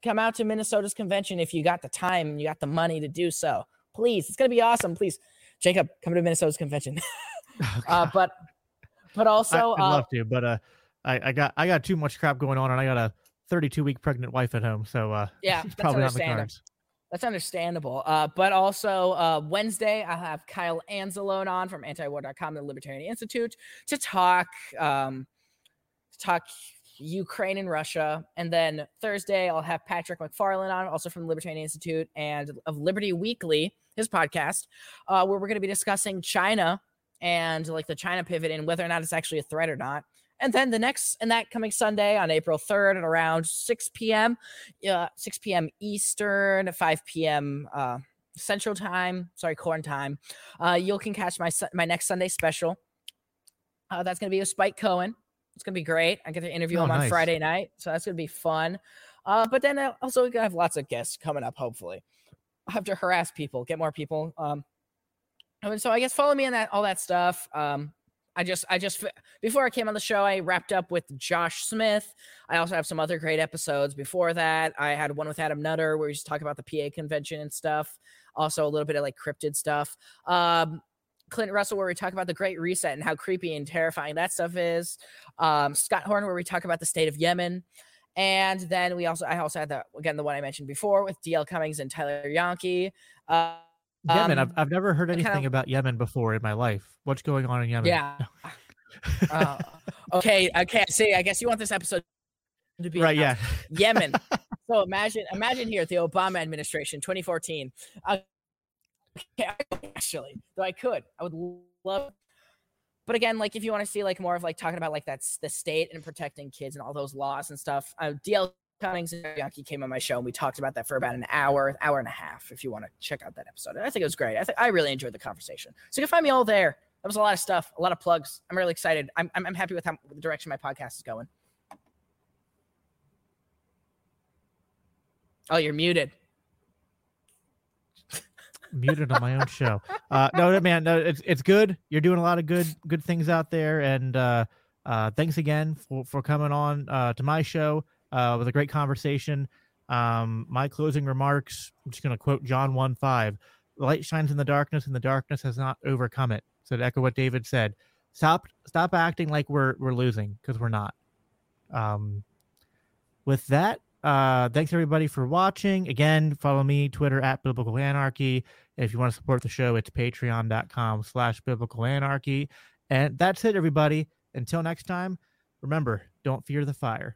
Come out to Minnesota's convention if you got the time and you got the money to do so. Please. It's going to be awesome. Please, Jacob, come to Minnesota's convention. Oh, but also I'd love to, but I got too much crap going on and I got a 32-week pregnant wife at home. So yeah, it's probably not in the cards. That's understandable. But also Wednesday, I'll have Kyle Anzalone on from antiwar.com, the Libertarian Institute, to talk Ukraine and Russia. And then Thursday, I'll have Patrick McFarlane on, also from the Libertarian Institute and of Liberty Weekly, his podcast, where we're going to be discussing China and like the China pivot and whether or not it's actually a threat or not. And then that coming Sunday on April 3rd at around 6 p.m. Eastern, 5 p.m. Central Time, Corn Time, you can catch my next Sunday special. That's going to be with Spike Cohen. It's going to be great. I get to interview him on Friday night, so that's going to be fun. But then also we're going to have lots of guests coming up, hopefully. I'll have to harass people, get more people. And so I guess follow me on all that stuff. I just before I came on the show, I wrapped up with Josh Smith. I also have some other great episodes before that. I had one with Adam Nutter where we just talk about the PA convention and stuff. Also a little bit of like cryptid stuff. Clint Russell where we talk about the Great Reset and how creepy and terrifying that stuff is. Scott Horton where we talk about the state of Yemen. And then I also had the one I mentioned before with DL Cummings and Tyler Yankee. Yemen. I've never heard anything about Yemen before in my life. What's going on in Yemen? Yeah. Okay. See, I guess you want this episode to be right. Yeah. Yemen. So imagine here the Obama administration, 2014. I would love. But again, like if you want to see like more of like talking about like that's the state and protecting kids and all those laws and stuff. DL Cummings and Yankee came on my show and we talked about that for about an hour and a half. If you want to check out that episode, and I think it was great. I really enjoyed the conversation. So you can find me all there. That was a lot of stuff, a lot of plugs. I'm really excited. I'm happy with the direction my podcast is going. Oh, you're muted. Muted on my own show. No, it's good. You're doing a lot of good things out there, and thanks again for coming on to my show. With a great conversation. My closing remarks, I'm just going to quote John 1:5. The light shines in the darkness, and the darkness has not overcome it. So to echo what David said, stop acting like we're losing, because we're not. With that, thanks everybody for watching. Again, follow me, Twitter @BiblicalAnarchy. If you want to support the show, it's patreon.com/BiblicalAnarchy. And that's it, everybody. Until next time, remember, don't fear the fire.